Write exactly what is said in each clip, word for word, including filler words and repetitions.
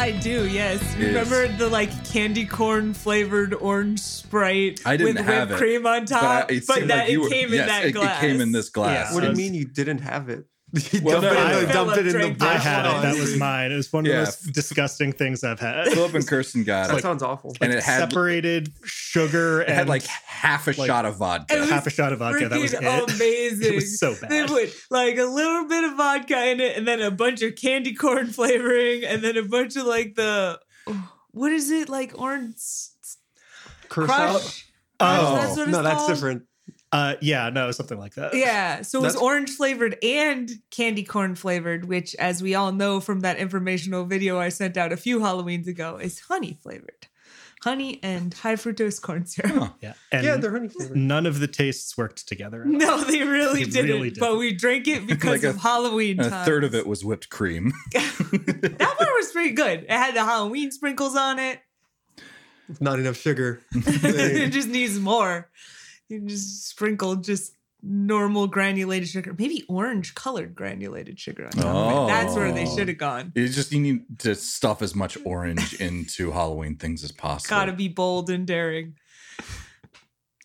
I do, yes. Is, remember the like candy corn flavored orange Sprite I didn't with have whipped it, cream on top? But, I, it but that like it were, came yes, in that it, glass. It came in this glass. Yeah. What do you mean you didn't have it? He well, dumped, no, it, in the, dumped it in the bottle. I had it. That was mine. It was one of yeah. the most disgusting things I've had. Philip and Kirsten got it. That sounds awful. Like, and it had separated sugar. It and had like half a like, shot of vodka. Half a shot of vodka. That was it. Amazing. It was so bad. They would like a little bit of vodka in it, and then a bunch of candy corn flavoring, and then a bunch of like the what is it like orange Curse crush? Out? Oh that's what it's no, that's called? Different. Uh, yeah, no, something like that. Yeah, so it was orange flavored and candy corn flavored, which, as we all know from that informational video I sent out a few Halloweens ago, is honey flavored. Honey and high fructose corn syrup. Huh. Yeah, and yeah, they're honey flavored. None of the tastes worked together. No, they really they didn't. Really did. But we drank it because like of a, Halloween time. A third of it was whipped cream. That one was pretty good. It had the Halloween sprinkles on it. Not enough sugar. It just needs more. You just sprinkle just normal granulated sugar, maybe orange colored granulated sugar on top oh. of it. That's where they should have gone. You just you need to stuff as much orange into Halloween things as possible. Gotta be bold and daring.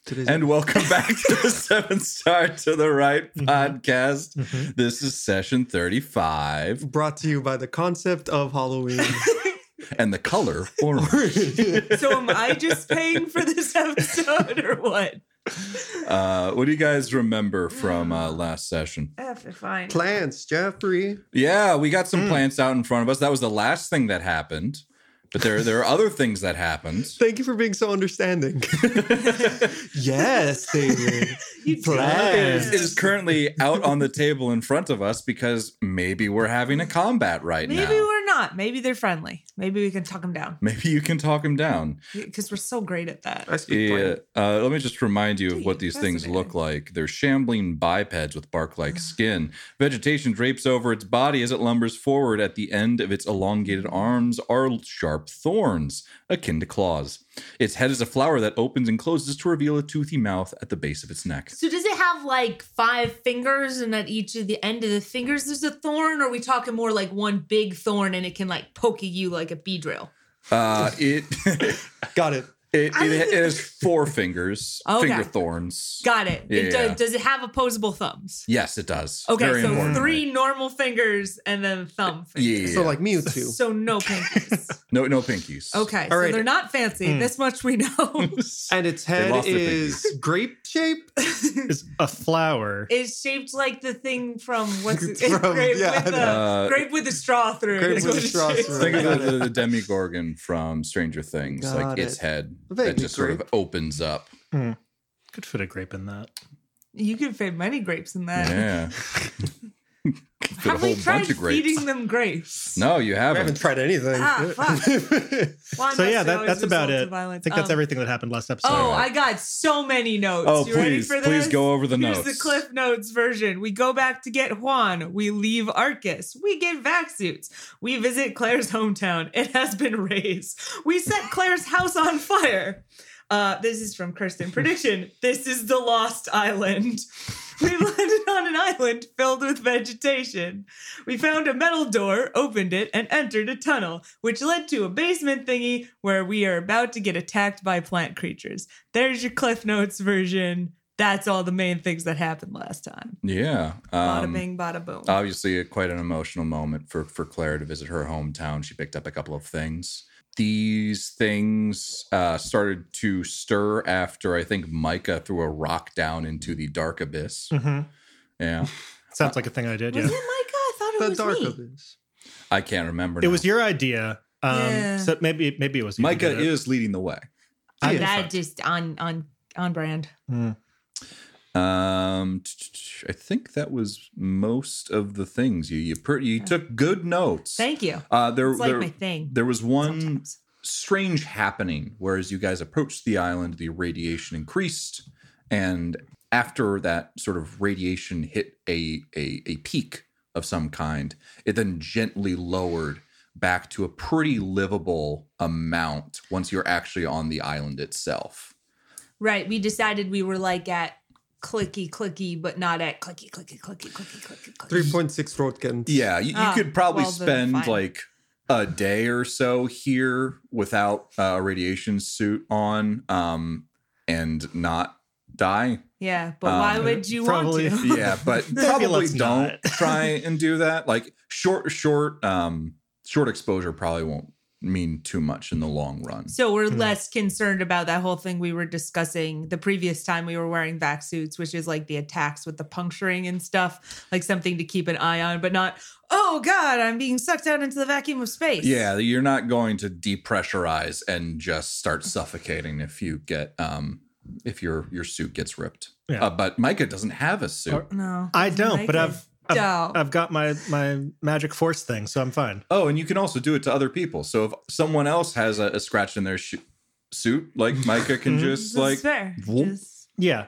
Today's and welcome back to the Seven Star to the Right mm-hmm. podcast. Mm-hmm. This is session thirty-five. Brought to you by the concept of Halloween. And the color orange. So am I just paying for this episode or what? Uh, what do you guys remember from uh, last session? F if I know. Plants, Jeffrey. Yeah, we got some mm. plants out in front of us. That was the last thing that happened. But there, there are other things that happened. Thank you for being so understanding. Yes, David. You plants. It is currently out on the table in front of us because maybe we're having a combat right maybe now. Maybe we're not. Maybe they're friendly. Maybe we can talk them down. Maybe you can talk them down. Because we're so great at that. That's yeah. Uh, let me just remind you Dude, of what these things look like. They're shambling bipeds with bark-like skin. Vegetation drapes over its body as it lumbers forward. At the end of its elongated arms are sharp thorns akin to claws. Its head is a flower that opens and closes to reveal a toothy mouth at the base of its neck. So does it have like five fingers, and at each of the end of the fingers there's a thorn, or are we talking more like one big thorn and it can like poke at you like a bee drill? Uh, it got it. It, it, it has four fingers, okay. Finger thorns. Got it. Yeah, it does, yeah. Does it have opposable thumbs? Yes, it does. Okay, Very so three normal fingers and then thumb fingers. Yeah. So like Mewtwo. So no pinkies. no no pinkies. Okay, All so right. They're not fancy. Mm. This much we know. And its head is grape-shaped? It's a flower. It's shaped like the thing from, what's it? From, grape, yeah, with uh, a, grape with a straw through. Grape with a straw through. Think of the, the Demogorgon from Stranger Things, Got like it. its head. That just grape. sort of opens up. Mm. Could fit a grape in that. You could fit many grapes in that. Yeah. Have we tried feeding them grapes? No, you haven't. We haven't tried anything. Ah, fuck. Well, so yeah, that, that's about it. I think that's um, everything that happened last episode. Oh, I got so many notes. Oh, you please, ready for this? Please go over the Here's notes. Here's the Cliff Notes version. We go back to get Juan. We leave Arcus. We get vac suits. We visit Claire's hometown. It has been raised. We set Claire's house on fire. Uh, this is from Kirsten. Prediction. This is the Lost Island. We landed on an island filled with vegetation. We found a metal door, opened it, and entered a tunnel, which led to a basement thingy where we are about to get attacked by plant creatures. There's your Cliff Notes version. That's all the main things that happened last time. Yeah. Um, bada bing, bada boom. Obviously, quite an emotional moment for, for Claire to visit her hometown. She picked up a couple of things. These things uh, started to stir after, I think, Micah threw a rock down into the dark abyss. Mm-hmm. Yeah. Sounds like a thing I did, was yeah. Was it Micah? I thought it the was dark me. Abyss. I can't remember now. It was your idea. Um, yeah. So maybe maybe it was you. Micah is leading the way. I yeah. That just on, on, on brand. Mm. Um, I think that was most of the things you you, per, you took good notes. Thank you. Uh, there, it's like there, my thing. There was one Sometimes. strange happening where as you guys approached the island, the radiation increased, and after that sort of radiation hit a a, a peak of some kind, it then gently lowered back to a pretty livable amount once you're actually on the island itself. Right. We decided we were like at clicky, clicky, but not at clicky, clicky, clicky, clicky, clicky, clicky. three point six rotkins. Yeah, you, you ah, could probably well, spend like a day or so here without a radiation suit on um, and not die. Yeah, but um, why would you probably, want to? Yeah, but probably don't try and do that. Like short, short, um, short exposure probably won't mean too much in the long run. So we're mm. less concerned about that whole thing we were discussing the previous time we were wearing vac suits, which is like the attacks with the puncturing and stuff, like something to keep an eye on, but not, oh God, I'm being sucked out into the vacuum of space. Yeah, you're not going to depressurize and just start suffocating if you get, um, if your, your suit gets ripped. Yeah. Uh, but Micah doesn't have a suit. Or, no. I don't, Micah. But I've I've, no. I've got my, my magic force thing, so I'm fine. Oh, and you can also do it to other people. So if someone else has a, a scratch in their sh- suit, like Micah can just like, just yeah,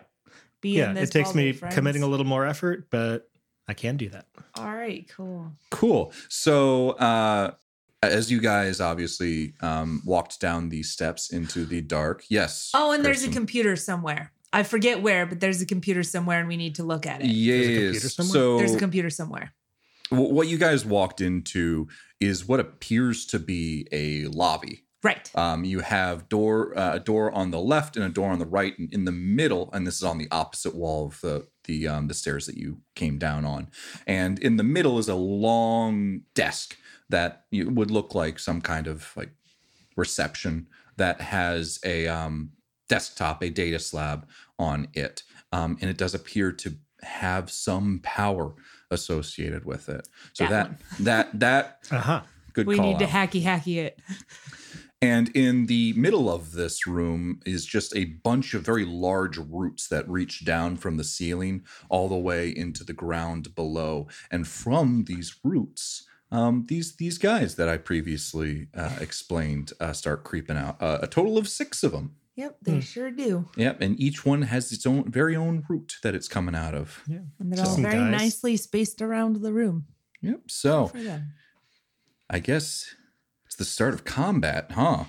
be yeah. In this it takes me committing a little more effort, but I can do that. All right, cool, cool. So uh, as you guys obviously um, walked down these steps into the dark, yes. Oh, and Kirsten. There's a computer somewhere. I forget where, but there's a computer somewhere and we need to look at it. Yes. There's a computer somewhere? So there's a computer somewhere. W- what you guys walked into is what appears to be a lobby. Right. Um, you have door, uh, a door on the left and a door on the right and in the middle. And this is on the opposite wall of the the, um, the stairs that you came down on. And in the middle is a long desk that you, would look like some kind of like reception that has a... Um, desktop, a data slab on it. Um, and it does appear to have some power associated with it. So that, that, that, that uh-huh. good we call We need to out. hacky, hacky it. And in the middle of this room is just a bunch of very large roots that reach down from the ceiling all the way into the ground below. And from these roots... Um, these these guys that I previously uh, explained uh, start creeping out. Uh, a total of six of them. Yep, they mm. sure do. Yep, and each one has its own very own root that it's coming out of. Yeah, and they're so, all very guys. nicely spaced around the room. Yep. So, I guess it's the start of combat, huh?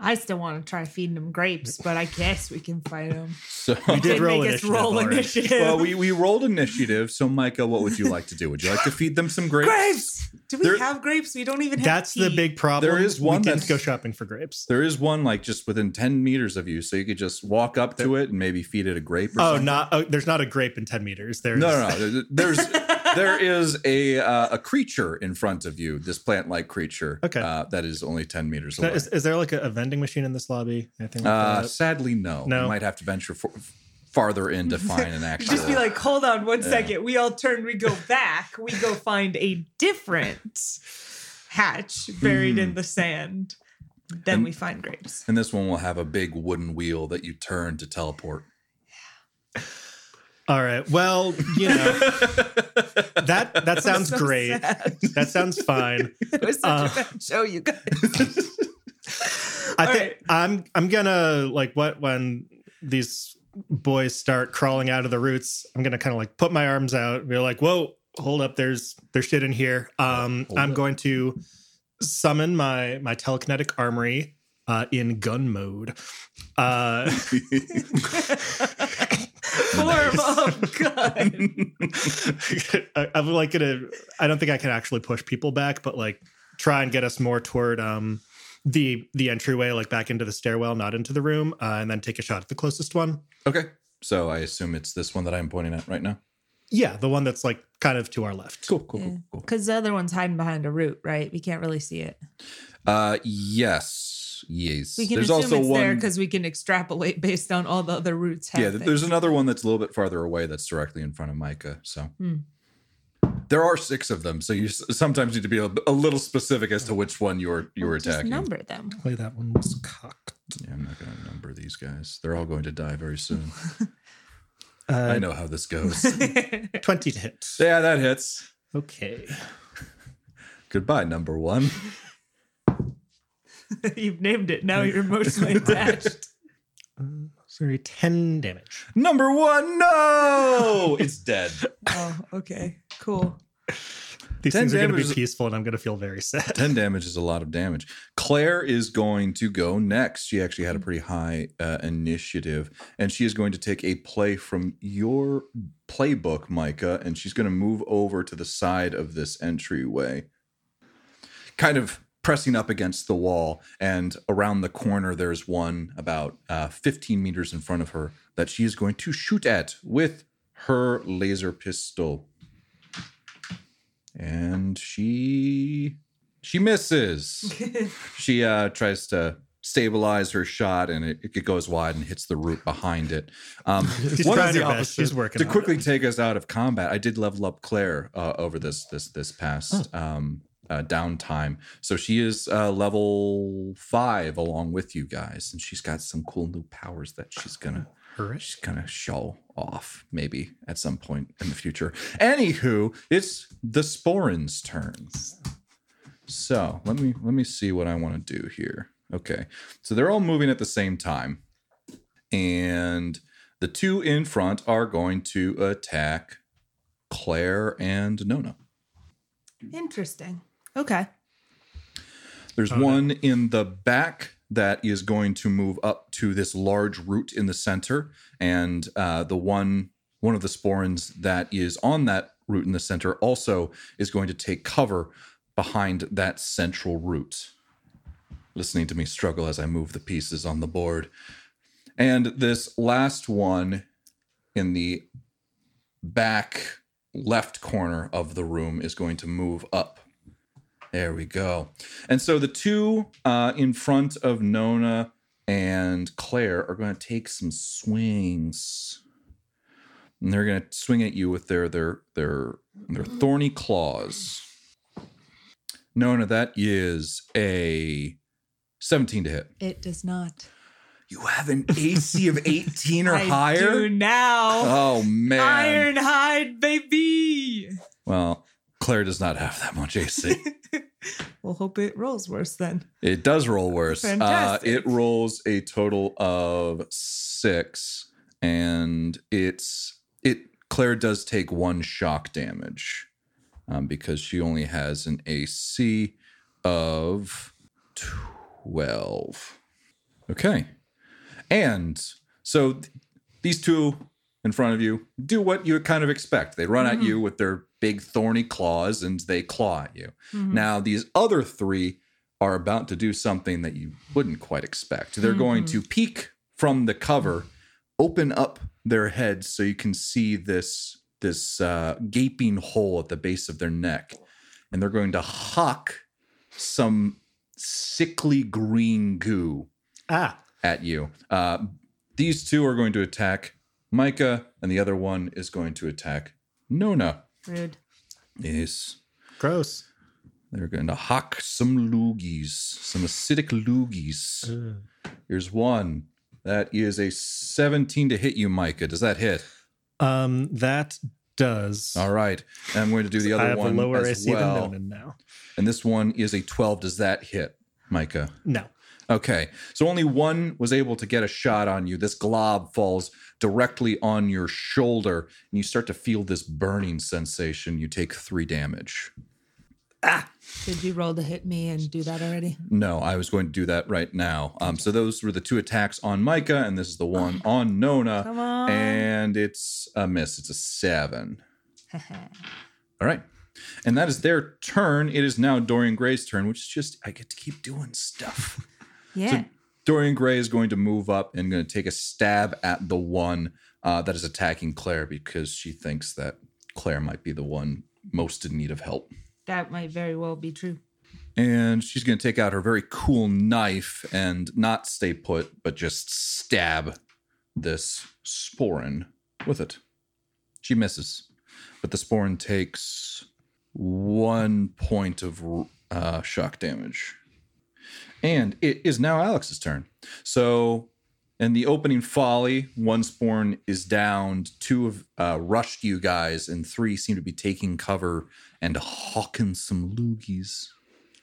I still want to try feeding them grapes, but I guess we can fight them. So we did roll initiative, roll initiative. Well, we, we rolled initiative. So, Micah, what would you like to do? Would you like to feed them some grapes? Grapes! Do we there, have grapes? We don't even have That's tea. The big problem. There is one that go shopping for grapes. There is one like just within ten meters of you. So you could just walk up to it and maybe feed it a grape or oh, something. Not, oh, there's not a grape in ten meters. There's No, no, no. There's... There is a uh, a creature in front of you, this plant-like creature okay. uh, that is only ten meters away. Is, is there like a, a vending machine in this lobby? Anything like uh, that? Sadly, no. no. You might have to venture for, farther in to find an actual... Just be like, hold on one yeah. second. We all turn, we go back, we go find a different hatch buried mm. in the sand. Then and, we find grapes. And this one will have a big wooden wheel that you turn to teleport. All right. Well, you know, that that, that sounds so great. Sad. That sounds fine. It was such uh, a bad show, you guys. I All think right. I'm I'm gonna like what when these boys start crawling out of the roots. I'm gonna kind of like put my arms out and be like, "Whoa, hold up! There's there's shit in here." Um, hold I'm up. going to summon my my telekinetic armory uh, in gun mode. Uh, Form of gun. I, I'm like gonna. I don't think I can actually push people back, but like try and get us more toward um the the entryway, like back into the stairwell, not into the room, uh, and then take a shot at the closest one. Okay. So I assume it's this one that I'm pointing at right now. Yeah, the one that's like kind of to our left. Cool, cool, yeah. cool, cool. Because the other one's hiding behind a root, right? We can't really see it. Uh, yes. Yes. We can there's assume also it's one, there because we can extrapolate based on all the other roots. Yeah, things. There's another one that's a little bit farther away that's directly in front of Micah. So mm. there are six of them. So you sometimes need to be a, a little specific as to which one you're you're well, attacking. Just number them. Play that one was cocked. Yeah, I'm not going to number these guys. They're all going to die very soon. uh, I know how this goes. twenty to hit. Yeah, that hits. Okay. Goodbye, number one. You've named it. Now you're emotionally attached. Um, sorry, ten damage. Number one, no! It's dead. Oh, okay. Cool. These ten things are going to be peaceful and I'm going to feel very sad. ten damage is a lot of damage. Claire is going to go next. She actually had a pretty high uh, initiative. And she is going to take a play from your playbook, Micah. And she's going to move over to the side of this entryway. kind of pressing up against the wall, and around the corner there's one about uh, fifteen meters in front of her that she is going to shoot at with her laser pistol. And she she misses. She uh, tries to stabilize her shot, and it, it goes wide and hits the root behind it. Um, She's trying her best. She's working. To quickly it. take us out of combat, I did level up Claire uh, over this this this past oh. um, uh, downtime. So she is uh, level five along with you guys, and she's got some cool new powers that she's gonna. She's gonna show off maybe at some point in the future. Anywho, it's the Sporins' turn. So let me let me see what I want to do here. Okay, so they're all moving at the same time, and the two in front are going to attack Claire and Nona. Interesting. Okay. There's oh, one no. in the back that is going to move up to this large root in the center. And uh, the one one of the Sporins that is on that root in the center also is going to take cover behind that central root. Listening to me struggle as I move the pieces on the board. And this last one in the back left corner of the room is going to move up. There we go. And so the two uh, in front of Nona and Claire are going to take some swings. And they're going to swing at you with their their their their thorny claws. Nona, that is a seventeen to hit. It does not. You have an A C of eighteen or I higher? I do now. Oh, man. Ironhide, baby. Well, Claire does not have that much A C. We'll hope it rolls worse then. It does roll worse. Uh, it rolls a total of six, and it's it. Claire does take one shock damage um, because she only has an A C of twelve. Okay, and so th- these two in front of you do what you kind of expect. They run mm-hmm. at you with their big thorny claws, and they claw at you. Mm-hmm. Now, these other three are about to do something that you wouldn't quite expect. They're mm-hmm. going to peek from the cover, open up their heads so you can see this, this uh, gaping hole at the base of their neck, and they're going to huck some sickly green goo ah. at you. Uh, these two are going to attack Micah, and the other one is going to attack Nona. Rude. Yes. Gross. They're going to huck some loogies, some acidic loogies. Ugh. Here's one. That is a seventeen to hit you, Micah. Does that hit? Um, that does. All right. And I'm going to do the other one as well. I have a lower A C than Nonan now. And this one is a twelve. Does that hit, Micah? No. Okay. So only one was able to get a shot on you. This glob falls directly on your shoulder, and you start to feel this burning sensation. You take three damage. Ah! Did you roll to hit me and do that already? No, I was going to do that right now. Um, so those were the two attacks on Micah, and this is the one on Nona. Come on. And it's a miss. It's a seven. All right. And that is their turn. It is now Dorian Gray's turn, which is just, I get to keep doing stuff. Yeah. So Dorian Gray is going to move up and going to take a stab at the one uh, that is attacking Claire because she thinks that Claire might be the one most in need of help. That might very well be true. And she's going to take out her very cool knife and not stay put, but just stab this Sporin with it. She misses, but the Sporin takes one point of uh, shock damage. And it is now Alex's turn. So in the opening volley, one Sporn is downed, two have uh, rushed you guys, and three seem to be taking cover and hawking some loogies.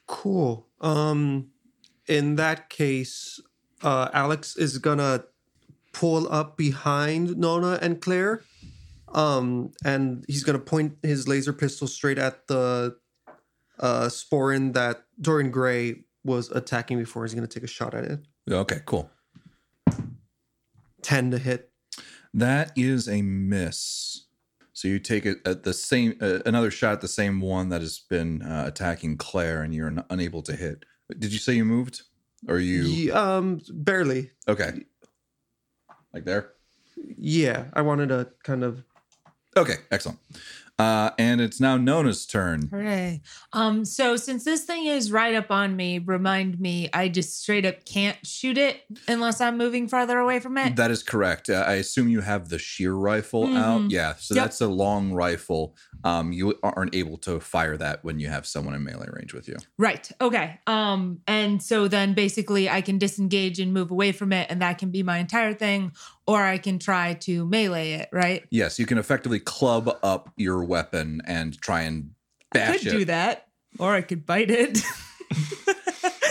Cool. Um, in that case, uh, Alex is going to pull up behind Nona and Claire, um, and he's going to point his laser pistol straight at the uh, Sporin that Dorian Gray was attacking before. He's going to take a shot at it. Okay, cool. ten to hit. That is a miss. So you take a, a, the same uh, another shot at the same one that has been uh, attacking Claire, and you're un- unable to hit. Did you say you moved? Or you? Yeah, um, barely. Okay. Like there? Yeah, I wanted to kind of. Okay, excellent. Uh, and it's now Nona's turn. Hooray. Um, so since this thing is right up on me, remind me, I just straight up can't shoot it unless I'm moving farther away from it? That is correct. Uh, I assume you have the shear rifle mm-hmm. out. Yeah, so yep. That's a long rifle. Um, you aren't able to fire that when you have someone in melee range with you. Right, okay. Um, and so then basically I can disengage and move away from it, and that can be my entire thing. Or I can try to melee it, right? Yes, you can effectively club up your weapon and try and bash it. I could it. do that, or I could bite it.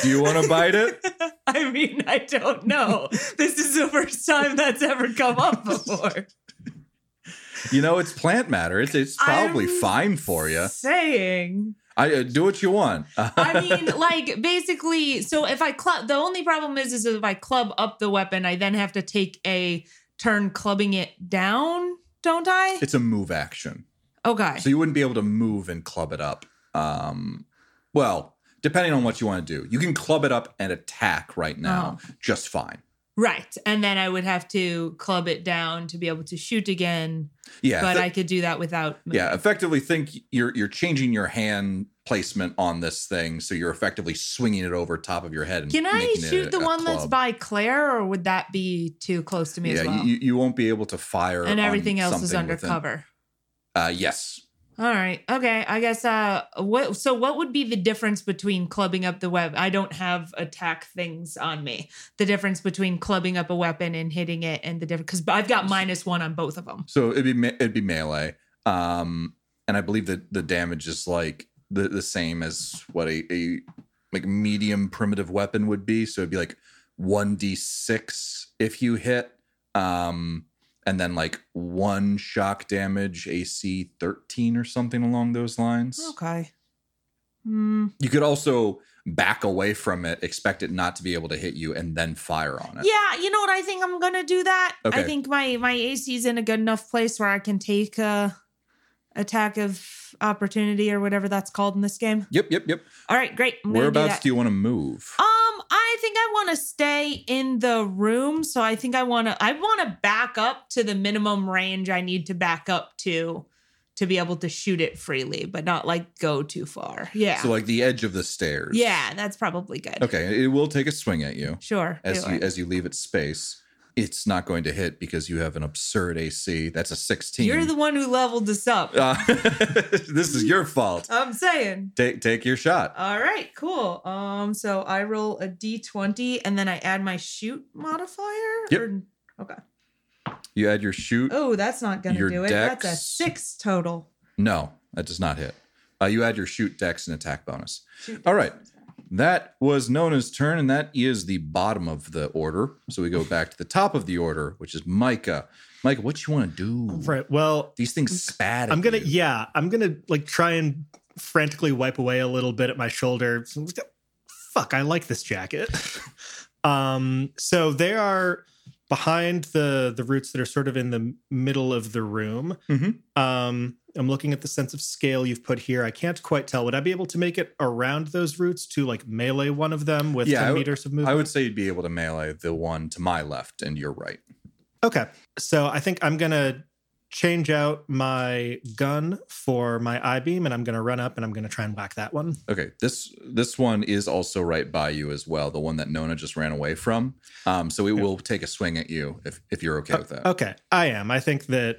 Do you want to bite it? I mean, I don't know. This is the first time that's ever come up before. You know, it's plant matter. It's it's probably I'm fine for you. Saying. I uh, do what you want. I mean, like basically, so if I club, the only problem is, is if I club up the weapon, I then have to take a turn clubbing it down, don't I? It's a move action. Okay. So you wouldn't be able to move and club it up. Um, well, depending on what you want to do, you can club it up and attack right now, oh. just fine. Right. And then I would have to club it down to be able to shoot again. Yeah. But th- I could do that without moving. Yeah. Effectively think you're you're changing your hand placement on this thing. So you're effectively swinging it over top of your head. And Can I shoot the one club. That's by Claire, or would that be too close to me yeah, as well? Yeah. You, you won't be able to fire. And everything on else is under within. cover. Uh, yes. All right. Okay. I guess, uh, what, so what would be the difference between clubbing up the web? I don't have attack things on me. The difference between clubbing up a weapon and hitting it and the difference, because I've got minus one on both of them. So it'd be, it'd be melee. Um, and I believe that the damage is like the, the same as what a, a like medium primitive weapon would be. So it'd be like one d six if you hit, um, and then like one shock damage, A C thirteen or something along those lines. Okay. Mm. You could also back away from it, expect it not to be able to hit you, and then fire on it. Yeah, you know what? I think I'm going to do that. Okay. I think my, my A C is in a good enough place where I can take a attack of opportunity or whatever that's called in this game. Yep, yep, yep. All right, great. I'm Whereabouts do, do you want to move? Um. I think I want to stay in the room, so I think I want to I want to back up to the minimum range I need to back up to to be able to shoot it freely, but not like go too far. Yeah. So like the edge of the stairs. Yeah, that's probably good. Okay, it will take a swing at you. Sure. As you, as you leave its space. It's not going to hit because you have an absurd A C. That's a sixteen. You're the one who leveled this up. Uh, this is your fault. I'm saying. Take take your shot. All right, cool. Um, so I roll a d twenty, and then I add my shoot modifier? Yep. Or, okay. You add your shoot. Oh, that's not going to do dex. It. That's a six total. No, that does not hit. Uh, you add your shoot, dex, and attack bonus. Shoot, dex, all right. That was Nona's turn, and that is the bottom of the order. So we go back to the top of the order, which is Micah. Micah, what you want to do? Right. Well, these things spat. At I'm gonna, you. yeah, I'm gonna like try and frantically wipe away a little bit at my shoulder. Fuck, I like this jacket. um, so they are behind the the roots that are sort of in the middle of the room. Mm-hmm. Um. I'm looking at the sense of scale you've put here. I can't quite tell. Would I be able to make it around those roots to like melee one of them with yeah, ten w- meters of movement? I would say you'd be able to melee the one to my left and your right. Okay. So I think I'm going to change out my gun for my I-beam, and I'm going to run up and I'm going to try and whack that one. Okay. This this one is also right by you as well, the one that Nona just ran away from. Um, so it okay. will take a swing at you if, if you're okay uh, with that. Okay. I am. I think that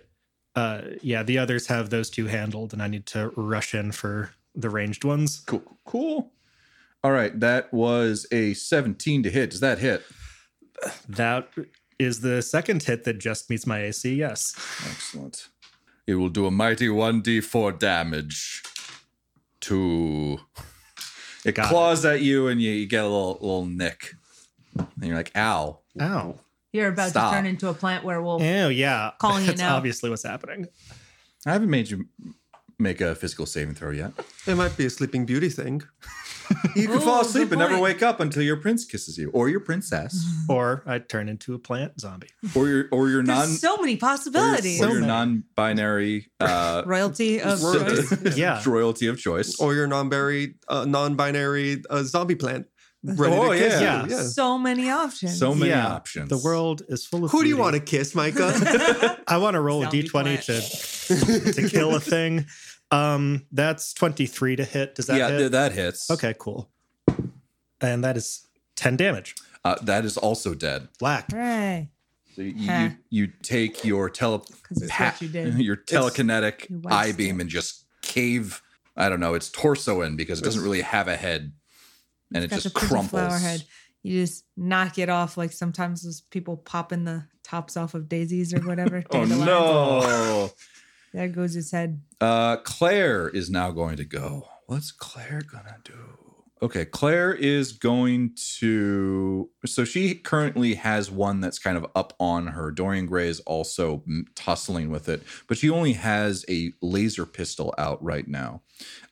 Uh, yeah, the others have those two handled, and I need to rush in for the ranged ones. Cool. Cool. All right. That was a seventeen to hit. Does that hit? That is the second hit that just meets my A C, yes. Excellent. It will do a mighty one d four damage to... It Got claws it. at you, and you, you get a little, little nick. And you're like, ow. Ow. You're about Stop. to turn into a plant werewolf. Oh, yeah. Calling That's it out. Obviously what's happening. I haven't made you make a physical saving throw yet. It might be a Sleeping Beauty thing. You can Ooh, fall asleep and never wake up until your prince kisses you, or your princess, or I turn into a plant zombie, or your or your non. So many possibilities. Or your, or so your many. non-binary uh, royalty of choice. Yeah, royalty of choice, or your non-binary uh, non-binary uh, zombie plant. Ready oh, to kiss yeah. You. Yeah. So many options. So many yeah. options. The world is full of Who beauty. Do you want to kiss, Micah? I want to roll Zombie a d twenty to, to kill a thing. Um, that's twenty-three to hit. Does that yeah, hit? Yeah, that hits. Okay, cool. And that is ten damage. Uh, that is also dead. Black. Hooray. So you, huh. you, you take your, tele- pat- you your telekinetic I-beam and just cave, I don't know, its torso in because it doesn't really have a head. And it's it just crumples. Head. You just knock it off. Like sometimes those people popping the tops off of daisies or whatever. Oh, no. There goes his head. Uh, Claire is now going to go. What's Claire going to do? Okay, Claire is going to... So she currently has one that's kind of up on her. Dorian Gray is also tussling with it. But she only has a laser pistol out right now.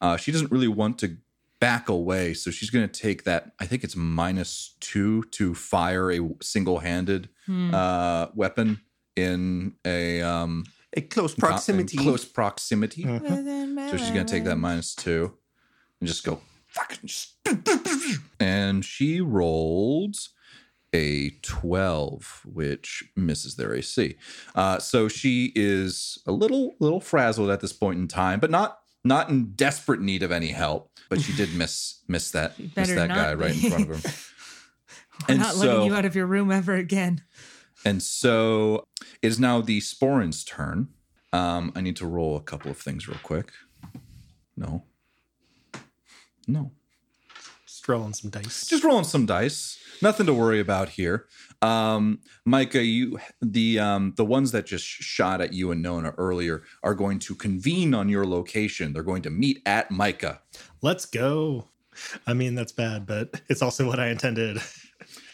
Uh, she doesn't really want to... back away, so she's going to take that, I think it's minus two to fire a single-handed hmm. uh, weapon in a... Um, a close proximity. Co- close proximity. Mm-hmm. So she's going to take that minus two and just go, fuck it. And she rolled a twelve, which misses their A C. Uh, so she is a little, little frazzled at this point in time, but not... Not in desperate need of any help, but she did miss miss that miss that guy be. Right in front of him. We're and not so, letting you out of your room ever again. And so it is now the Sporins' turn. Um, I need to roll a couple of things real quick. No. No. Just rolling some dice. Just rolling some dice. Nothing to worry about here. Um, Micah, you the um, the ones that just shot at you and Nona earlier are going to convene on your location. They're going to meet at Micah. Let's go. I mean, that's bad, but it's also what I intended.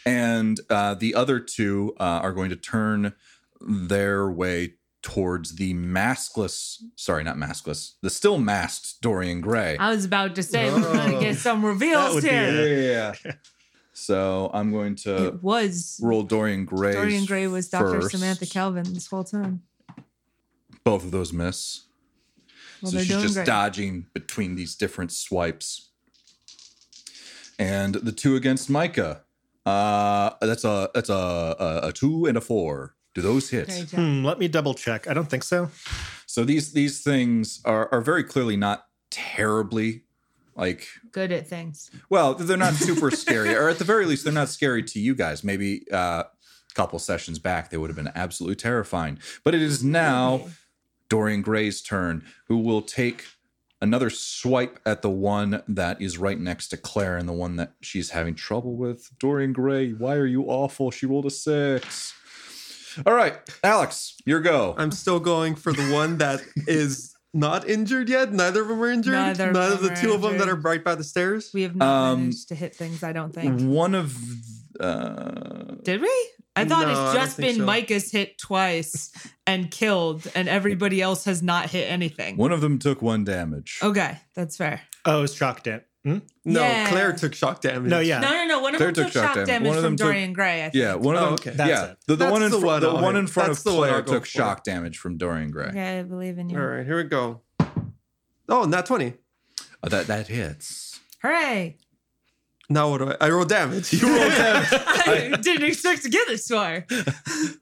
And uh, the other two uh, are going to turn their way towards the maskless, sorry, not maskless, the still masked Dorian Gray. I was about to say, oh. We're going to get some reveals here. Yeah. So I'm going to it was roll Dorian Gray. Dorian Gray was Doctor First. Samantha Kelvin this whole time. Both of those miss. Well, so she's just great. Dodging between these different swipes. And the two against Micah. Uh, that's a that's a, a, a two and a four. Do those hit? Hmm, let me double check. I don't think so. So these these things are are very clearly not terribly. Like good at things. Well, they're not super scary, or at the very least, they're not scary to you guys. Maybe uh, a couple sessions back, they would have been absolutely terrifying. But it is now Dorian Gray's turn, who will take another swipe at the one that is right next to Claire and the one that she's having trouble with. Dorian Gray, why are you awful? She rolled a six. All right, Alex, your go. I'm still going for the one that is... Not injured yet? Neither of them are injured? Neither, Neither of the two of them that are right by the stairs? We have not um, managed to hit things, I don't think. One of... Uh, Did we? I thought no, it's just been so. Micah's hit twice and killed, and everybody else has not hit anything. One of them took one damage. Okay, that's fair. Oh, it was shock damage. Hmm? No, yeah. Claire took shock damage. No, yeah. No, no, no. One of Claire them took shock damage, damage from took, Dorian Gray, I think. Yeah, one of them. Oh, okay. That's yeah. it. The, the That's one in, the fr- one the one in front That's of Claire took shock damage from Dorian Gray. Okay, I believe in you. All right, here we go. Oh, not twenty. Oh, that, that hits. Hooray. Now what do I... I roll damage. You roll damage. I didn't expect to get this far.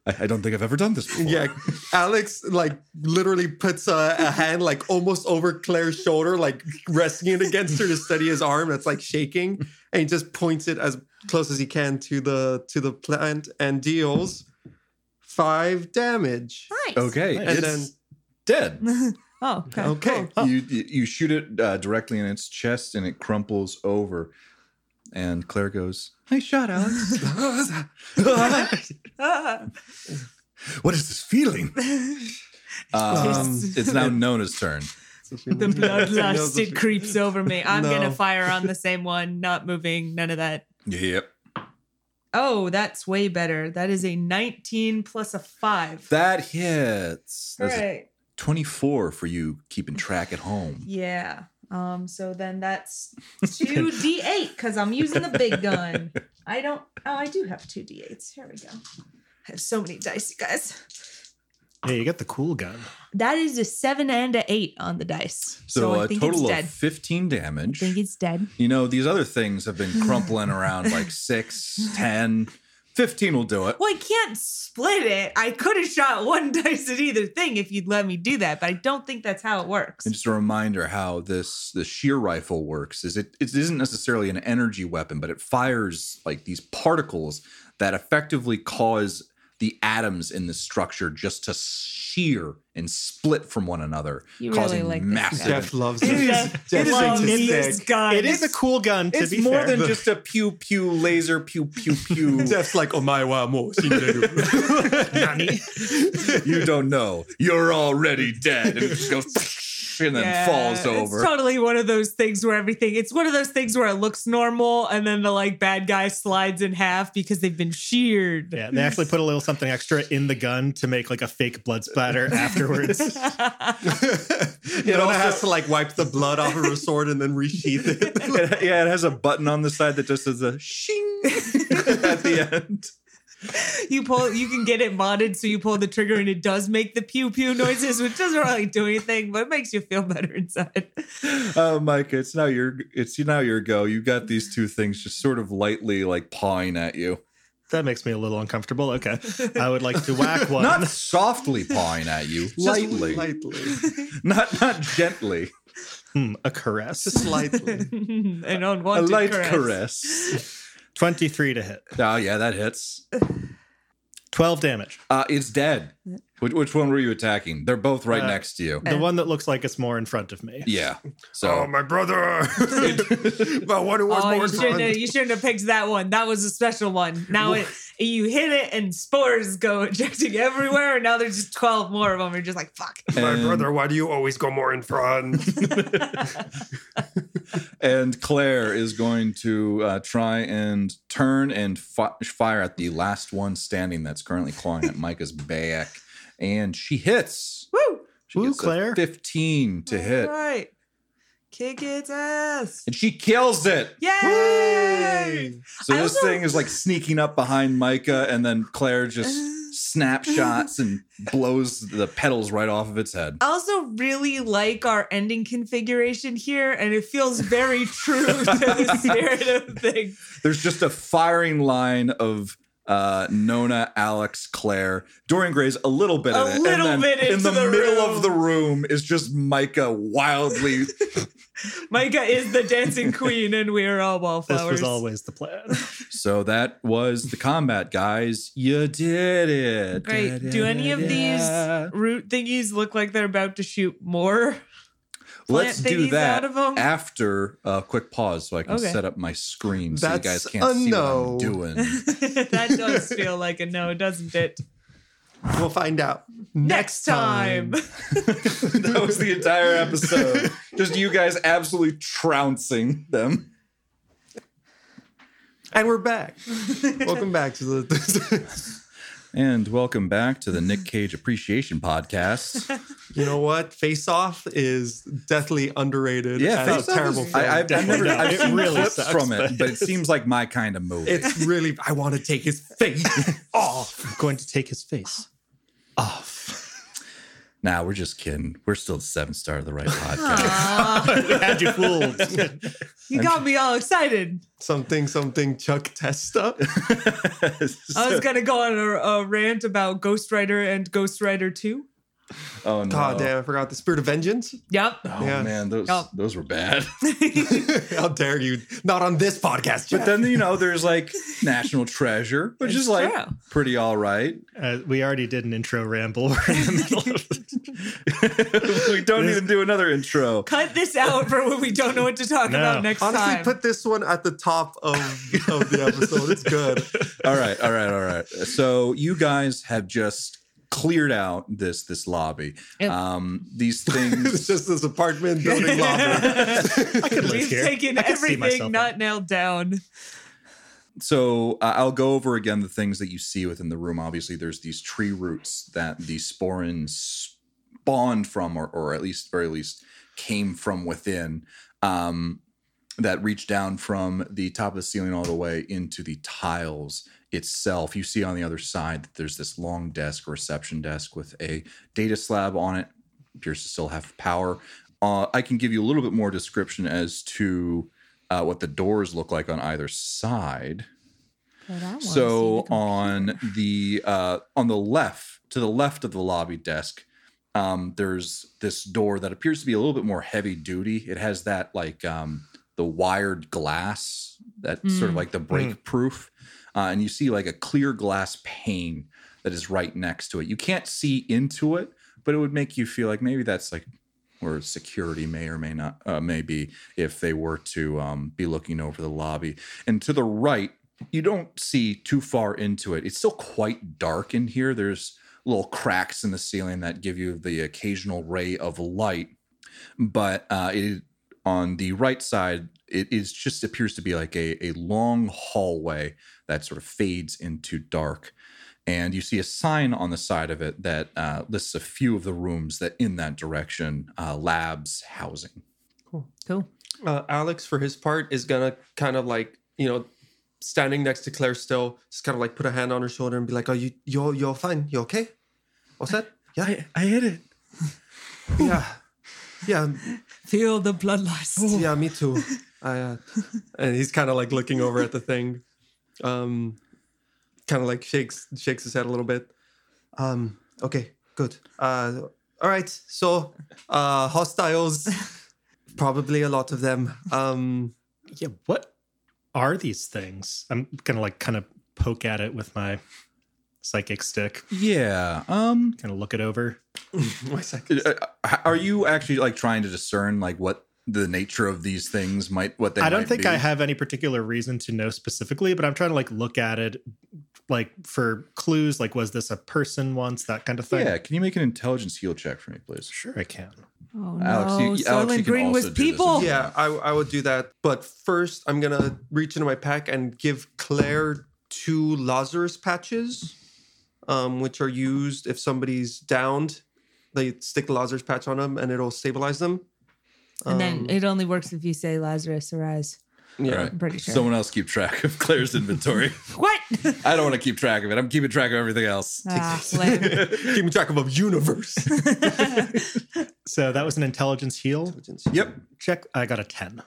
I, I don't think I've ever done this before. Yeah, Alex, like, literally puts a, a hand, like, almost over Claire's shoulder, like, resting it against her to steady his arm that's, like, shaking. And he just points it as close as he can to the to the plant and deals five damage. Nice. Okay. Nice. And it's then dead. Oh, okay. Okay. Cool. You, you shoot it uh, directly in its chest, and it crumples over. And Claire goes, I shot Alex. What is this feeling? Um, it's now Nona's turn. The bloodlust, it creeps over me. I'm no. going to fire on the same one, not moving, none of that. Yep. Oh, that's way better. That is a nineteen plus a five. That hits. That's right. twenty-four for you keeping track at home. Yeah. Um, so then that's two d eight because I'm using the big gun. I don't. Oh, I do have two d eights. Here we go. I have so many dice, you guys. Yeah, you got the cool gun. That is a seven and an eight on the dice. So, so I think a total it's dead. of fifteen damage. I think it's dead. You know, these other things have been crumpling around like six, ten. fifteen will do it. Well, I can't split it. I could have shot one dice at either thing if you'd let me do that, but I don't think that's how it works. And just a reminder how this the shear rifle works is it, it isn't necessarily an energy weapon, but it fires like these particles that effectively cause the atoms in the structure just to shear and split from one another, you causing really like massive. Jeff loves it. It is, Jeff it loves this gun. It is a cool gun. To it's be more fair. than just a pew pew laser pew pew pew. Jeff's like, oh my wow, more. Nani? You don't know. You're already dead. And it just goes. And then yeah, falls over. It's totally one of those things where everything, it's one of those things where it looks normal and then the like bad guy slides in half because they've been sheared. Yeah, they actually put a little something extra in the gun to make like a fake blood splatter afterwards. It also has to like wipe the blood off of a sword and then resheath it. it. Yeah, it has a button on the side that just says a shing at the end. You pull. You can get it modded so you pull the trigger and it does make the pew pew noises, which doesn't really do anything, but it makes you feel better inside. Oh, Micah, it's now your it's now your go. You got these two things just sort of lightly like pawing at you. That makes me a little uncomfortable. Okay, I would like to whack one. Not softly pawing at you, lightly, lightly, not not gently. Hmm, a caress, just lightly, an unwanted a light caress. caress. twenty-three to hit. Oh, yeah, that hits. twelve damage. Uh, it's dead. Which, which one were you attacking? They're both right uh, next to you. The one that looks like it's more in front of me. Yeah. So. Oh, my brother. My one who was oh, more in front. Have, you shouldn't have picked that one. That was a special one. Now it, you hit it and spores go ejecting everywhere. And now there's just twelve more of them. You're just like, fuck. And my brother, why do you always go more in front? And Claire is going to uh, try and turn and fi- fire at the last one standing that's currently clawing at Micah's back. And she hits. Woo! She Woo, gets Claire. fifteen to All hit. Right. Kick its ass. And she kills it. Yay! Woo! So I this also- thing is like sneaking up behind Micah, and then Claire just snapshots and blows the petals right off of its head. I also really like our ending configuration here, and it feels very true to the spirit of things. There's just a firing line of Uh, Nona, Alex, Claire, Dorian Gray's a little bit of it. A little and then bit in the, the middle room. of the room is just Micah wildly. Micah is the dancing queen and we are all wallflowers. This was always the plan. So that was the combat, guys. You did it. Great. Da, do da, any da, of da. these root thingies look like they're about to shoot more? Let's do that after a uh, quick pause so I can okay. set up my screen so That's you guys can't see no. what I'm doing. That does feel like a no, doesn't it? We'll find out next, next time. time. That was the entire episode. Just you guys absolutely trouncing them. And we're back. Welcome back to the... And welcome back to the Nick Cage Appreciation Podcast. You know what? Face Off is deathly underrated. Yeah, and Face Off terrible is, film. I, I've, I've never I've it seen really sucks, from it, but it seems like my kind of movie. It's really, I want to take his face off. I'm going to take his face off. Nah, we're just kidding. We're still the Seven Star to the Right podcast. We had you fooled. You got me all excited. Something, something, Chuck Testa. so, I was going to go on a, a rant about Ghost Rider and Ghost Rider two. Oh, no. God damn, I forgot. The Spirit of Vengeance? Yep. Oh, yeah. man, those yep. those were bad. How dare you? Not on this podcast, Jeff. But then, you know, there's like National Treasure, which it's is like true. pretty all right. Uh, we already did an intro ramble. We're in the middle of this. We don't this, even do another intro. Cut this out for when we don't know what to talk no. about next Honestly, time. Honestly, put this one at the top of, of the episode. It's good. All right, all right, all right. So you guys have just... cleared out this this lobby. Yep. Um, these things. It's just this apartment building lobby. I could live We've here. Taken I everything not out. nailed down. So uh, I'll go over again the things that you see within the room. Obviously, there's these tree roots that the sporins spawned from, or, or at least, very least, came from within, um, that reached down from the top of the ceiling all the way into the tiles itself. You see on the other side that there's this long desk, reception desk, with a data slab on it. Appears to still have power. Uh, I can give you a little bit more description as to uh, what the doors look like on either side. Well, so on the uh, on the left, to the left of the lobby desk, um, there's this door that appears to be a little bit more heavy duty. It has that like um, the wired glass, that mm. sort of like the break proof. Mm. Uh, and you see like a clear glass pane that is right next to it. You can't see into it, but it would make you feel like maybe that's like where security may or may not uh, may be if they were to um, be looking over the lobby. And to the right, you don't see too far into it. It's still quite dark in here. There's little cracks in the ceiling that give you the occasional ray of light. But uh, it, on the right side, it is just appears to be like a, a long hallway that sort of fades into dark. And you see a sign on the side of it that uh, lists a few of the rooms that in that direction, uh, labs, housing. Cool. Cool. Uh, Alex, for his part, is going to kind of like, you know, standing next to Claire still, just kind of like put a hand on her shoulder and be like, "Oh, you, you're, you're fine. You okay? What's that? Yeah, I, I hit it. yeah, yeah. Feel the bloodlust. Ooh. Yeah, me too. I." Uh, and he's kind of like looking over at the thing, um, kind of like shakes shakes his head a little bit. Um, okay, good. Uh, all right. So, uh, hostiles, probably a lot of them. Um, yeah. What are these things? I'm gonna like kind of poke at it with my psychic stick. Yeah. Um. Kind of look it over. My psychic stick. Are you actually like trying to discern like what the nature of these things might? What they? I don't might think be? I have any particular reason to know specifically, but I'm trying to like look at it like for clues. Like, was this a person once? That kind of thing. Yeah. Can you make an intelligence heal check for me, please? Sure, I can. Oh, Alex, no. You, Alex, you can also do people. This. Yeah, I, I would do that. But first, I'm going to reach into my pack and give Claire two Lazarus patches, um, which are used if somebody's downed. They stick the Lazarus patch on them, and it'll stabilize them. Um, and then it only works if you say Lazarus arise. Yeah, right. I'm pretty sure. Someone else keep track of Claire's inventory. What? I don't want to keep track of it. I'm keeping track of everything else. Ah, keeping track of a universe. So that was an intelligence heal. Intelligence. Yep. Check. I got a ten.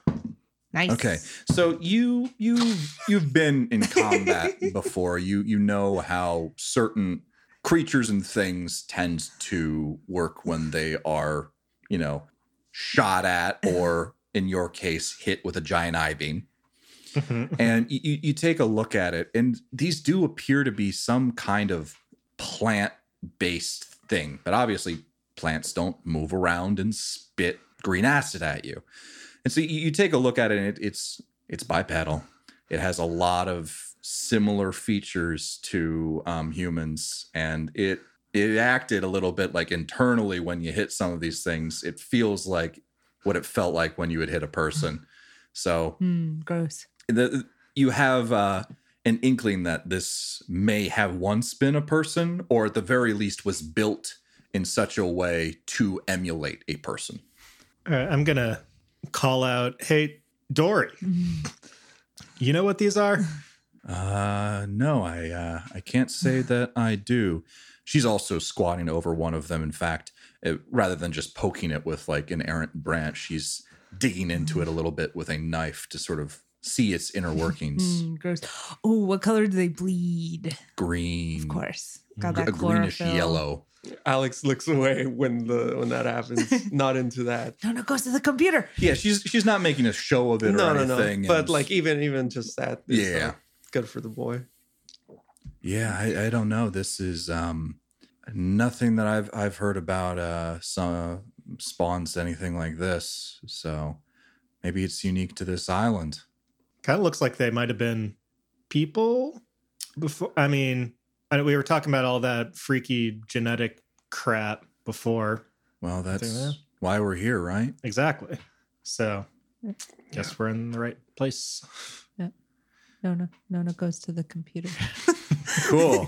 Nice. Okay. So you you you've been in combat before. You you know how certain creatures and things tend to work when they are, you know, shot at or in your case, hit with a giant I-beam. And you, you take a look at it, and these do appear to be some kind of plant-based thing. But obviously, plants don't move around and spit green acid at you. And so you, you take a look at it, and it, it's it's bipedal. It has a lot of similar features to um, humans, and it it acted a little bit like internally when you hit some of these things. It feels like what it felt like when you had hit a person. So mm, gross. The, you have uh, an inkling that this may have once been a person, or at the very least was built in such a way to emulate a person. All right, I'm going to call out, "Hey, Dory, you know what these are?" Uh, no, I, uh, I can't say that I do. She's also squatting over one of them. In fact, it, rather than just poking it with like an errant branch, she's digging into it a little bit with a knife to sort of see its inner workings. Mm, gross. Oh, what color do they bleed? Green. Of course. Got that chlorophyll. Greenish yellow. Alex looks away when the when that happens. Not into that. No, no, goes to the computer. Yeah, she's she's not making a show of it no, or no, anything. No, no, no. But like even, even just that is yeah. like good for the boy. Yeah, I, I don't know. This is um, nothing that I've I've heard about uh, some, uh, spawns anything like this. So maybe it's unique to this island. Kind of looks like they might have been people before. I mean, I, we were talking about all that freaky genetic crap before. Well, that's why we're here, right? Exactly. So yeah. Guess we're in the right place. Yeah. Nona, Nona goes to the computer. Cool.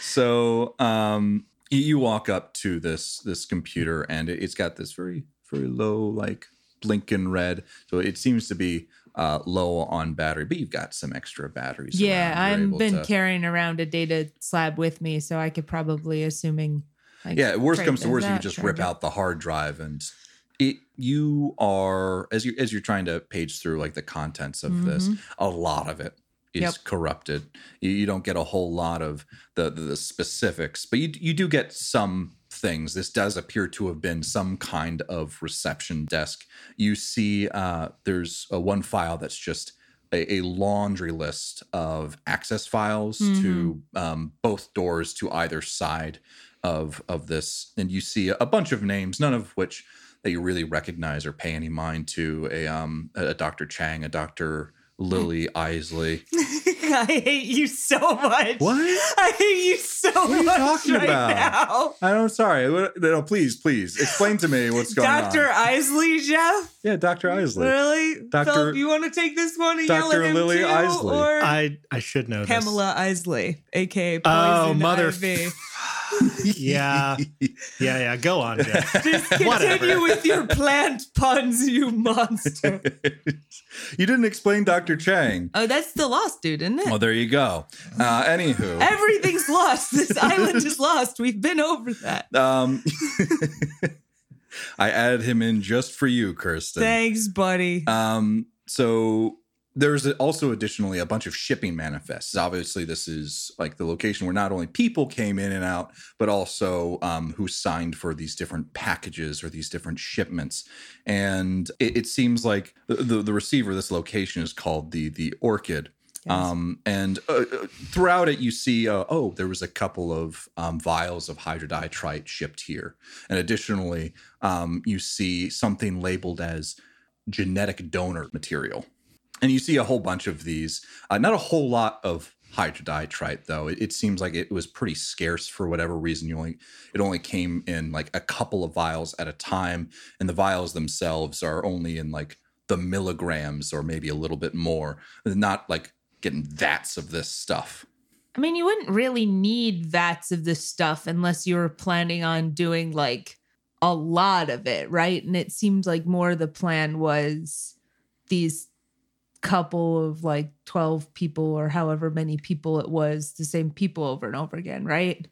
So um, you walk up to this this computer, and it's got this very very low, like blinking red. So it seems to be uh, low on battery, but you've got some extra batteries. Yeah, I've been to... carrying around a data slab with me, so I could probably, assuming. Like, yeah, worst comes to worst, you just rip out the hard drive, and it. You are as you as you're trying to page through like the contents of mm-hmm. this. A lot of it is yep. corrupted. You, you don't get a whole lot of the the, the specifics, but you you do get some. Things. This does appear to have been some kind of reception desk. You see uh, there's a one file that's just a, a laundry list of access files mm-hmm. to um, both doors to either side of, of this. And you see a bunch of names, none of which that you really recognize or pay any mind to. A, um, a Doctor Chang, a Doctor Lily Isley. I hate you so much. What? I hate you so much. What are you much talking right about? Now. I'm sorry. No, please, please explain to me what's going Doctor on. Doctor Isley, Jeff? Yeah, Doctor Isley. Really? Doctor Philip, you want to take this one and Doctor yell at him Lily too, Isley. Or I, I should know Pamela this. Isley, a k a. Poison oh, mother. Ivy. yeah. Yeah, yeah. Go on, Jeff. Just continue Whatever. with your plant puns, you monster. You didn't explain Doctor Chang. Oh, that's the lost dude, isn't it? Well, there you go. Uh, anywho. Everything's lost. This island is lost. We've been over that. Um, I added him in just for you, Kirsten. Thanks, buddy. Um, so... There's also additionally a bunch of shipping manifests. Obviously, this is like the location where not only people came in and out, but also um, who signed for these different packages or these different shipments. And it, it seems like the, the, the receiver of this location is called the the Orchid. Yes. Um, and uh, throughout it, you see, uh, oh, there was a couple of um, vials of hydroditrite shipped here. And additionally, um, you see something labeled as genetic donor material. And you see a whole bunch of these, uh, not a whole lot of hydroditrite, though. It, it seems like it was pretty scarce for whatever reason. You only, it only came in like a couple of vials at a time. And the vials themselves are only in like the milligrams or maybe a little bit more. Not like getting vats of this stuff. I mean, you wouldn't really need vats of this stuff unless you were planning on doing like a lot of it, right? And it seems like more the plan was these couple of like twelve people or however many people it was, the same people over and over again, right?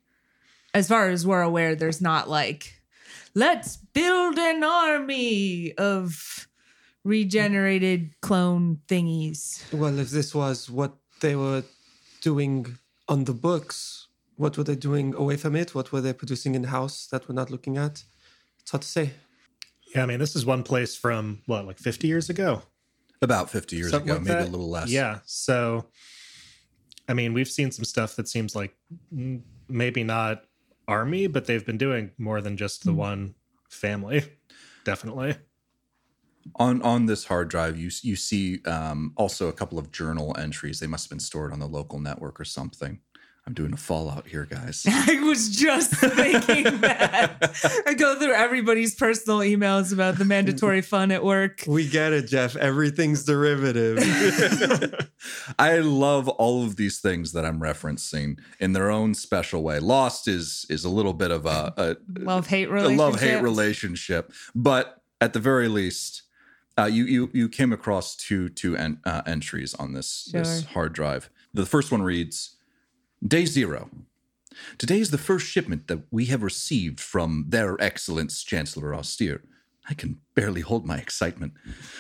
As far as we're aware, there's not like, let's build an army of regenerated clone thingies. Well, if this was what they were doing on the books, what were they doing away from it? What were they producing in-house that we're not looking at? It's hard to say. Yeah, I mean, this is one place from, what, like fifty years ago? About fifty years Something ago, like maybe that. A little less. Yeah. So, I mean, we've seen some stuff that seems like maybe not army, but they've been doing more than just the mm-hmm. one family. Definitely. On on this hard drive, you you see um, also a couple of journal entries. They must have been stored on the local network or something. I'm doing a Fallout here, guys. I was just thinking that. I go through everybody's personal emails about the mandatory fun at work. We get it, Jeff. Everything's derivative. I love all of these things that I'm referencing in their own special way. Lost is is a little bit of a, a love-hate relationship. A love-hate relationship. But at the very least, uh, you, you you came across two, two en- uh, entries on this, sure. this hard drive. The first one reads... Day zero. Today is the first shipment that we have received from Their Excellence Chancellor Austere. I can barely hold my excitement.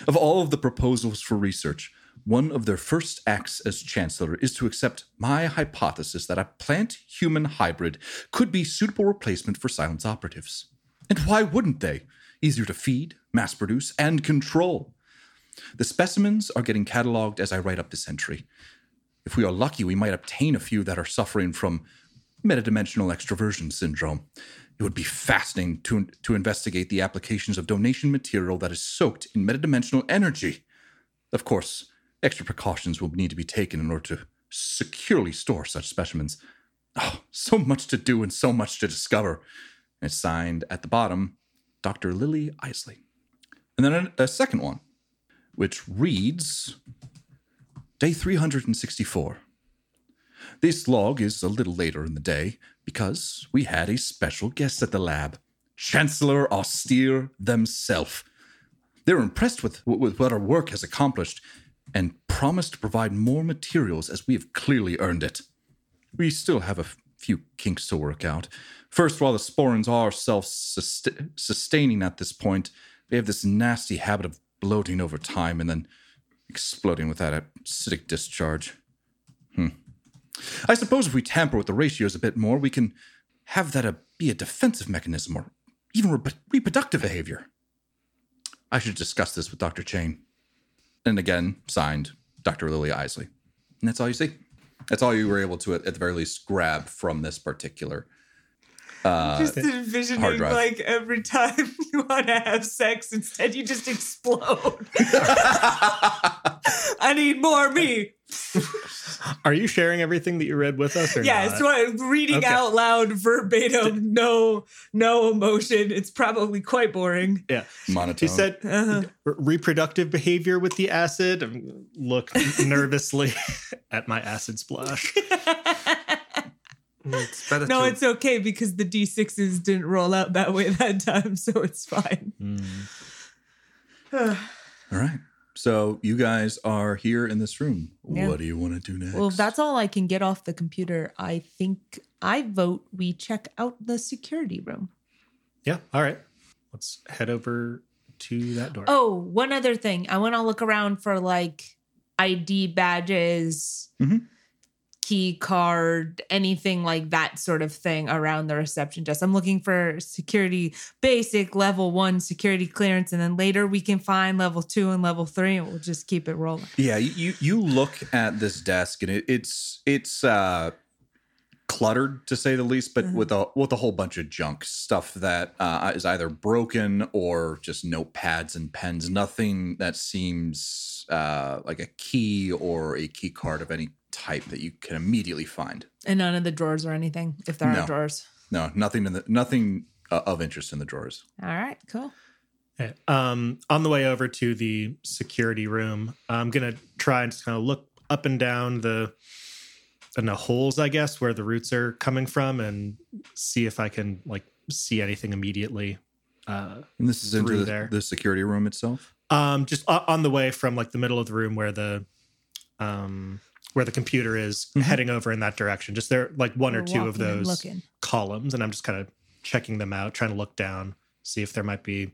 Of all of the proposals for research, one of their first acts as Chancellor is to accept my hypothesis that a plant-human hybrid could be suitable replacement for Silence operatives. And why wouldn't they? Easier to feed, mass-produce, and control. The specimens are getting cataloged as I write up this entry. If we are lucky, we might obtain a few that are suffering from metadimensional extroversion syndrome. It would be fascinating to, to investigate the applications of donation material that is soaked in metadimensional energy. Of course, extra precautions will need to be taken in order to securely store such specimens. Oh, so much to do and so much to discover. And it's signed at the bottom, Doctor Lily Isley. And then a, a second one, which reads... Day three hundred sixty-four. This log is a little later in the day because we had a special guest at the lab. Chancellor Austere themselves. They're impressed with, with what our work has accomplished and promise to provide more materials as we have clearly earned it. We still have a few kinks to work out. First, while the Sporins are self-sustaining at this point, they have this nasty habit of bloating over time and then exploding with that acidic discharge. Hmm. I suppose if we tamper with the ratios a bit more, we can have that a, be a defensive mechanism or even re- reproductive behavior. I should discuss this with Doctor Chang. And again, signed, Doctor Lily Isley. And that's all you see. That's all you were able to, at the very least, grab from this particular uh, just envisioning, like, every time you want to have sex, instead you just explode. I need more me. Are you sharing everything that you read with us or yeah, not? Yeah, it's reading okay. out loud, verbatim, no no emotion. It's probably quite boring. Yeah. Monotone. He said uh-huh. reproductive behavior with the acid. And looked nervously at my acid splash. It's better no, to... it's okay because the D sixes didn't roll out that way that time, so it's fine. Mm. All right. So you guys are here in this room. Yeah. What do you want to do next? Well, that's all I can get off the computer. I think I vote we check out the security room. Yeah. All right. Let's head over to that door. Oh, one other thing. I want to look around for like I D badges, mm-hmm. key card, anything like that sort of thing around the reception desk. I'm looking for security, basic level one security clearance, and then later we can find level two and level three, and we'll just keep it rolling. Yeah, you you look at this desk, and it, it's it's uh, cluttered to say the least, but mm-hmm. with a with a whole bunch of junk stuff that uh, is either broken or just notepads and pens. Nothing that seems uh, like a key or a key card of any type that you can immediately find. And none of the drawers or anything, if there no. are drawers. No, nothing in the nothing uh, of interest in the drawers. All right, cool. Okay. Um, on the way over to the security room, I'm gonna try and just kind of look up and down the and the holes, I guess, where the roots are coming from, and see if I can like see anything immediately. Uh, and this is into the, there. the security room itself. Um, just on, on the way from like the middle of the room where the um. where the computer is mm-hmm. heading over in that direction. Just there, like one We're or two of those and columns. And I'm just kind of checking them out, trying to look down, see if there might be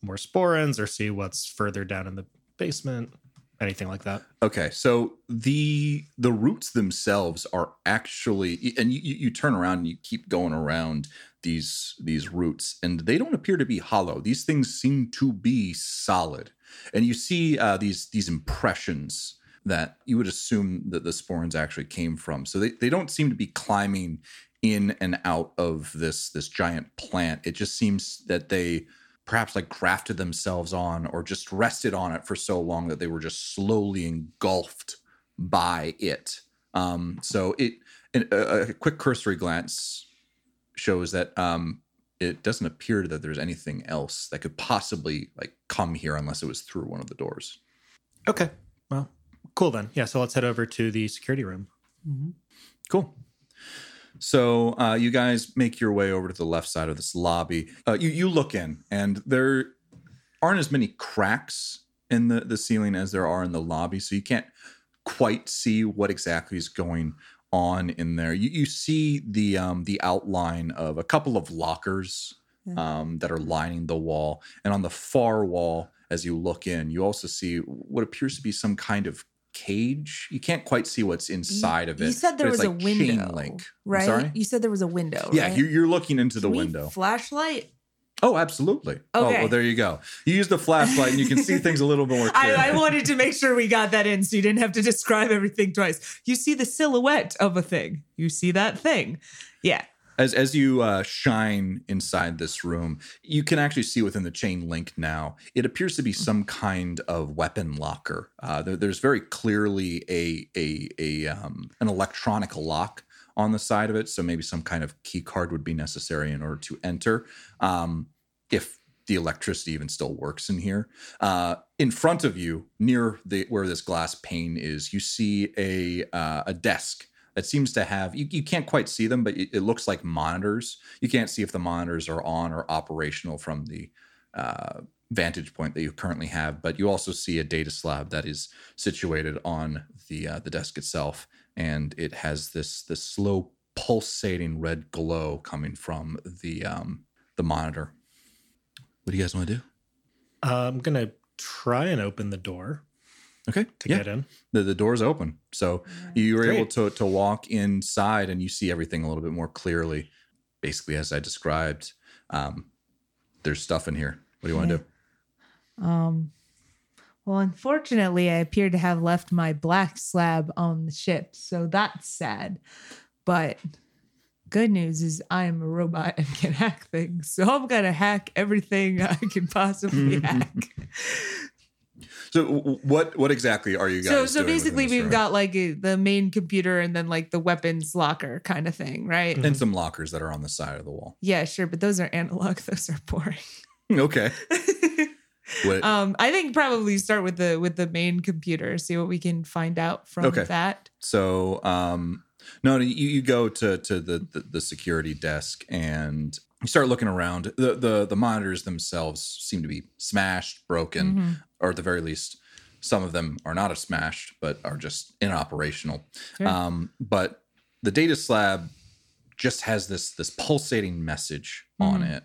more sporins or see what's further down in the basement, anything like that. Okay. So the, the roots themselves are actually, and you, you turn around and you keep going around these, these roots, and they don't appear to be hollow. These things seem to be solid. And you see uh, these, these impressions that you would assume that the sporins actually came from. So they, they don't seem to be climbing in and out of this, this giant plant. It just seems that they perhaps like grafted themselves on or just rested on it for so long that they were just slowly engulfed by it. Um, so it a, a quick cursory glance shows that um, it doesn't appear that there's anything else that could possibly like come here unless it was through one of the doors. Okay, well. Cool, then. Yeah, so let's head over to the security room. Mm-hmm. Cool. So uh, you guys make your way over to the left side of this lobby. Uh, you, you look in, and there aren't as many cracks in the, the ceiling as there are in the lobby, so you can't quite see what exactly is going on in there. You, you see the, um, the outline of a couple of lockers yeah. um, that are lining the wall, and on the far wall, as you look in, you also see what appears to be some kind of cage. You can't quite see what's inside of it. You said there was like a window, link. right? Sorry? You said there was a window. Yeah, right? you're, you're looking into the window. Flashlight? Oh, absolutely. Okay. Oh, well, there you go. You use the flashlight and you can see things a little more clearly. I, I wanted to make sure we got that in so you didn't have to describe everything twice. You see the silhouette of a thing. You see that thing. Yeah. As as you uh, shine inside this room, you can actually see within the chain link now, it appears to be some kind of weapon locker. Uh, there, there's very clearly a a, a um, an electronic lock on the side of it, so maybe some kind of key card would be necessary in order to enter, um, if the electricity even still works in here. Uh, in front of you, near the where this glass pane is, you see a uh, a desk that seems to have, you, you can't quite see them, but it, it looks like monitors. You can't see if the monitors are on or operational from the uh, vantage point that you currently have, but you also see a data slab that is situated on the uh, the desk itself, and it has this this slow pulsating red glow coming from the um, the monitor. What do you guys want to do? Uh, I'm gonna try and open the door. Okay. To yeah. get in. The, the door's open. So you were Great. able to, to walk inside and you see everything a little bit more clearly. Basically, as I described, um, there's stuff in here. What do you want to do? Um, well, unfortunately, I appear to have left my black slab on the ship. So that's sad. But good news is I'm a robot and can hack things. So I'm going to hack everything I can possibly hack. So what what exactly are you guys so, so doing? So basically we've room? got like a, the main computer and then like the weapons locker kind of thing, right? And mm-hmm. some lockers that are on the side of the wall. Yeah, sure. But those are analog. Those are boring. Okay. what? Um, I think probably start with the with the main computer, see what we can find out from okay. that. So um, no, you, you go to to the, the, the security desk and you start looking around. The the the monitors themselves seem to be smashed, broken, mm-hmm. or at the very least, some of them are not smashed, but are just inoperational. Sure. Um, but the data slab just has this this pulsating message mm-hmm. on it.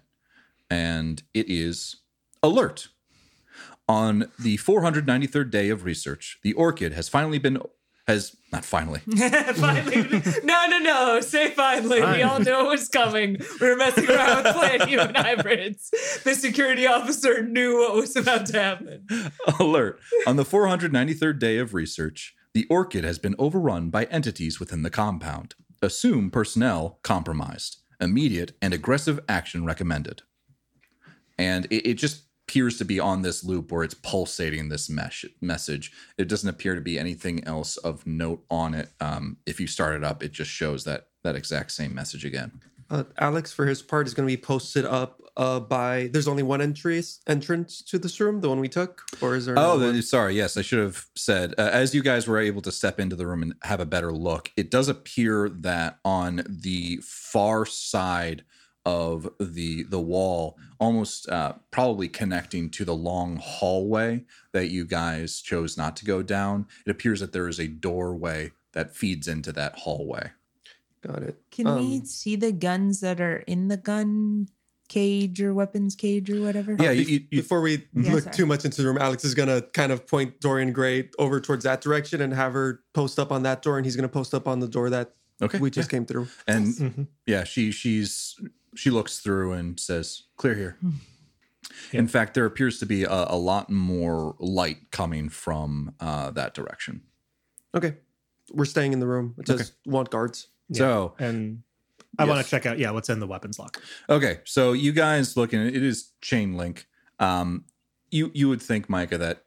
And it is alert. On the four hundred ninety-third day of research, the Orchid has finally been, has, not finally. finally. No, no, no. Say finally. Fine. We all knew it was coming. We were messing around with plant human hybrids. The security officer knew what was about to happen. Alert. On the four hundred ninety-third day of research, the Orchid has been overrun by entities within the compound. Assume personnel compromised. Immediate and aggressive action recommended. And it, it just appears to be on this loop where it's pulsating this mesh, message. It doesn't appear to be anything else of note on it. Um, if you start it up, it just shows that that exact same message again. Uh, Alex, for his part, is going to be posted up uh, by... There's only one entry, entrance to this room, the one we took? Or is there Oh, the, sorry. Yes, I should have said. Uh, as you guys were able to step into the room and have a better look, it does appear that on the far side of the the wall, almost uh, probably connecting to the long hallway that you guys chose not to go down. It appears that there is a doorway that feeds into that hallway. Got it. Can um, we see the guns that are in the gun cage or weapons cage or whatever? Yeah. You, you, Before we yeah, look sorry. too much into the room, Alex is going to kind of point Dorian Gray over towards that direction and have her post up on that door, and he's going to post up on the door that okay. we just yeah. came through. And yes. mm-hmm. yeah, she she's... She looks through and says, clear here. Hmm. Yeah. In fact, there appears to be a, a lot more light coming from uh, that direction. Okay. We're staying in the room. It does okay. want guards. Yeah. So, and I yes. want to check out, yeah, what's in the weapons locker. Okay. So you guys look, and it is chain link. Um, you, you would think, Micah, that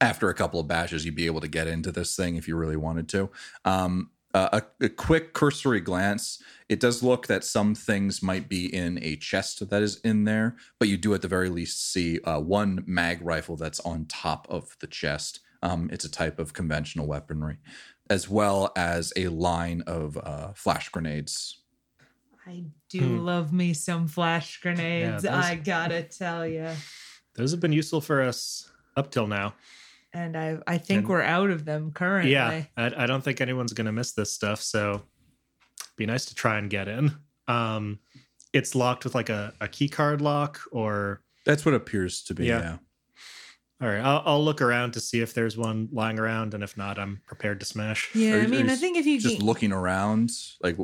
after a couple of bashes, you'd be able to get into this thing if you really wanted to. Um, Uh, a, a quick cursory glance, it does look that some things might be in a chest that is in there, but you do at the very least see uh, one mag rifle that's on top of the chest. Um, it's a type of conventional weaponry, as well as a line of uh, flash grenades. I do mm. love me some flash grenades, yeah, those, I gotta tell you. Those have been useful for us up till now. And I I think and, we're out of them currently. Yeah, I, I don't think anyone's going to miss this stuff, so be nice to try and get in. Um, it's locked with like a, a key card lock or... That's what appears to be, yeah. yeah. All right, I'll, I'll look around to see if there's one lying around, and if not, I'm prepared to smash. Yeah, you, I mean, I think if you... Just can... looking around, like...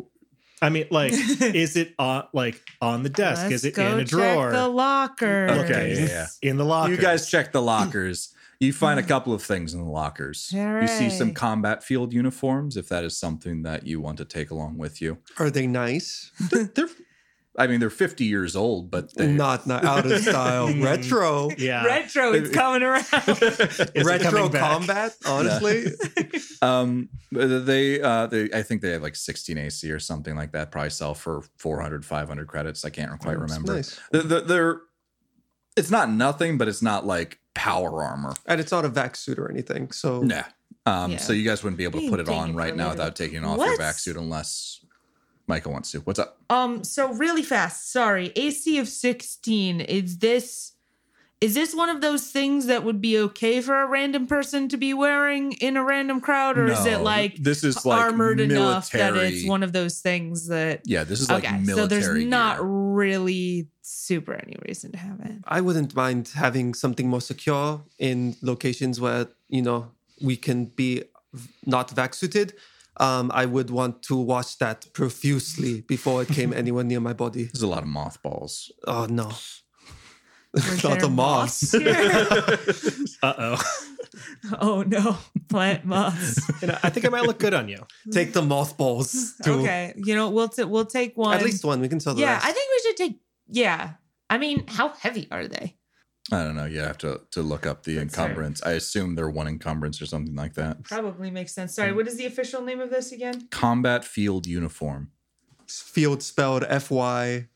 I mean, like, is it on, like on the desk? Let's is it in a drawer? Check the lockers. Okay, yeah, yeah. In the lockers. You guys check the lockers. You find a couple of things in the lockers. Right. You see some combat field uniforms, if that is something that you want to take along with you. Are they nice? They're, they're I mean, they're fifty years old, but they're... Not, not out of style. Retro. Yeah. Retro, it's coming around. Is retro combat, honestly. Yeah. um, they, uh, they, I think they have like sixteen A C or something like that. Probably sell for four hundred, five hundred credits. I can't quite oh, remember. Nice. They're, they're, it's not nothing, but it's not like power armor, and it's not a vac suit or anything, so nah. Um, yeah. So you guys wouldn't be able to put it on right now without taking off what? your vac suit unless Micah wants to. What's up? Um. So really fast. Sorry. A C of sixteen. Is this is this one of those things that would be okay for a random person to be wearing in a random crowd, or no, is it like this is like armored military, enough that it's one of those things that? Yeah. This is like okay, military. So there's gear. Not really super any reason to have it. I wouldn't mind having something more secure in locations where you know. We can be not vac-suited. Um, I would want to wash that profusely before it came anywhere near my body. There's a lot of mothballs. Oh, no. A lot of moths. Uh-oh. Oh, no. Plant moths. You know, I think I might look good on you. Take the mothballs. Too. Okay. You know, we'll t- we'll take one. At least one. We can sell the yeah, rest. Yeah, I think we should take... Yeah. I mean, how heavy are they? I don't know. You have to, to look up the That's encumbrance. Right. I assume they're one encumbrance or something like that. Probably makes sense. Sorry, what is the official name of this again? Combat field uniform. Field spelled F Y.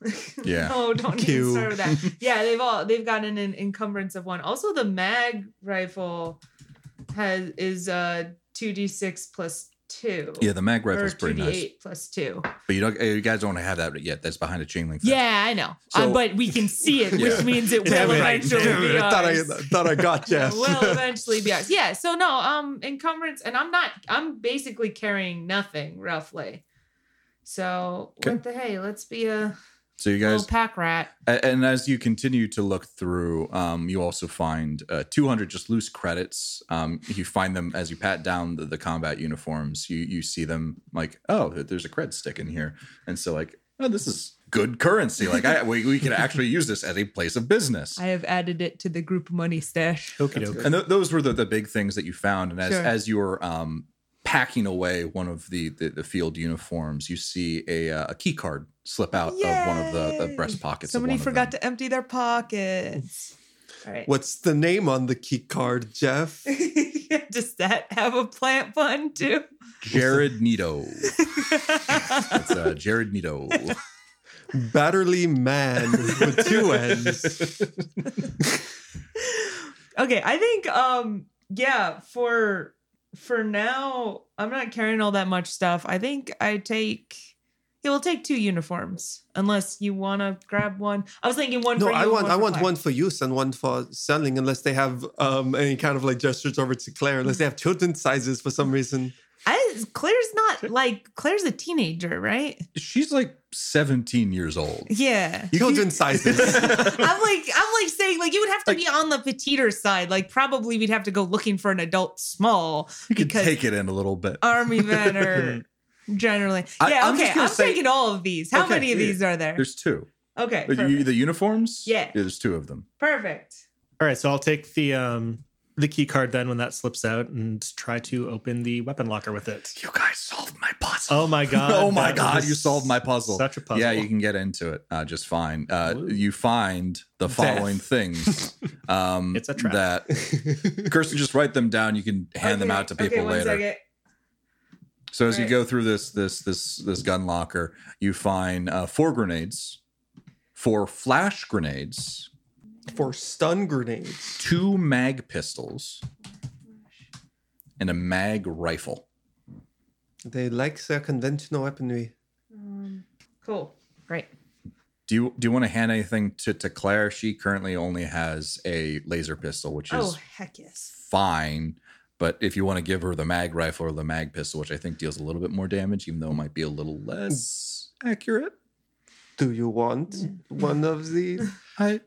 Yeah. Oh, don't Q. Even start with that. Yeah, they've all they've gotten an encumbrance of one. Also, the mag rifle has is uh two d six plus two. Yeah, the mag rifle's pretty nice. two d eight plus two. But you don't, you guys don't have that yet. That's behind a chain link fence. Yeah, I know. So, uh, but we can see it, which yeah. means it will yeah, eventually yeah, be I thought ours. I thought I got you. It will eventually be ours. Yeah, so no, um, encumbrance, and I'm not, I'm basically carrying nothing, roughly. So, okay. What the hey, let's be a so you guys, little pack rat. And as you continue to look through, um, you also find uh, two hundred just loose credits. Um, you find them as you pat down the, the combat uniforms. You you see them like, oh, there's a cred stick in here. And so like, oh, this is good currency. Like I, we, we can actually use this as a place of business. I have added it to the group money stash. Okey-doke. And th- those were the, the big things that you found. And as, sure. as you were um, packing away one of the, the, the field uniforms, you see a, uh, a key card slip out Yay! Of one of the, the breast pockets. Somebody of one forgot of to empty their pockets. All right. What's the name on the key card, Jeff? Does that have a plant pun too? Jared Nito. That's uh, Jared Nito. Batterly man with two N's. Okay, I think, um, yeah, for for now, I'm not carrying all that much stuff. I think I take... It will take two uniforms, unless you want to grab one. I was thinking one no, for you. No, I want, one I want Claire. One for use and one for selling, unless they have um, any kind of like gestures over to Claire, unless they have children's sizes for some reason. I, Claire's not like, Claire's a teenager, right? She's like seventeen years old. Yeah. Children's sizes. I'm like, I'm like saying like, you would have to like, be on the petiter side. Like probably we'd have to go looking for an adult small. You could take it in a little bit. Army men are... Generally. I, yeah, I'm okay. I'm say, taking all of these. How okay, many of yeah, these are there? There's two. Okay. You, the uniforms? Yeah. yeah. There's two of them. Perfect. All right. So I'll take the um the key card then when that slips out and try to open the weapon locker with it. You guys solved my puzzle. Oh my God. oh my God. You solved my puzzle. Such a puzzle. Yeah, you can get into it uh, just fine. Uh, you find the following Death. Things. Um, it's a trap. That Kirsten, just write them down. You can hand okay. them out to people okay, one later. Second. So as right. you go through this this this this gun locker, you find uh, four grenades, four flash grenades, four stun grenades, two mag pistols, and a mag rifle. They like their conventional weaponry. Um, cool, great. Do you do you want to hand anything to, to Claire? She currently only has a laser pistol, which oh, is heck yes. fine. But if you want to give her the mag rifle or the mag pistol, which I think deals a little bit more damage, even though it might be a little less accurate. Do you want one of these? I,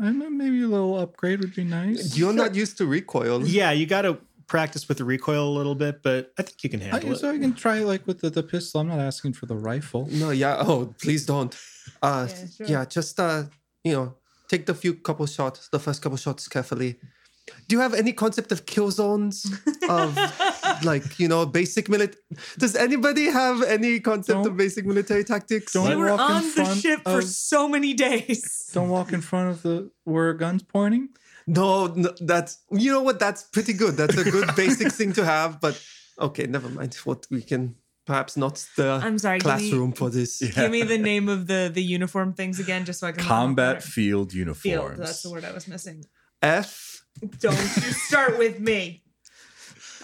I maybe a little upgrade would be nice. You're not used to recoil. Yeah, you got to practice with the recoil a little bit, but I think you can handle I, it. So I can try like with the, the pistol. I'm not asking for the rifle. No, yeah. Oh, please don't. Uh, yeah, sure. yeah, just uh, you know, take the few couple shots, the first couple shots carefully. Do you have any concept of kill zones? Of like, you know, basic military... Does anybody have any concept don't, of basic military tactics? Don't we were walk on in front the ship of, for so many days. Don't walk in front of the... Where guns pointing? No, no, that's... You know what? That's pretty good. That's a good basic thing to have. But okay, never mind. What we can... Perhaps not the I'm sorry, classroom me, for this. Give yeah. me the name of the, the uniform things again, just so I can... Combat field uniforms. Field, that's the word I was missing. F... Don't you start with me.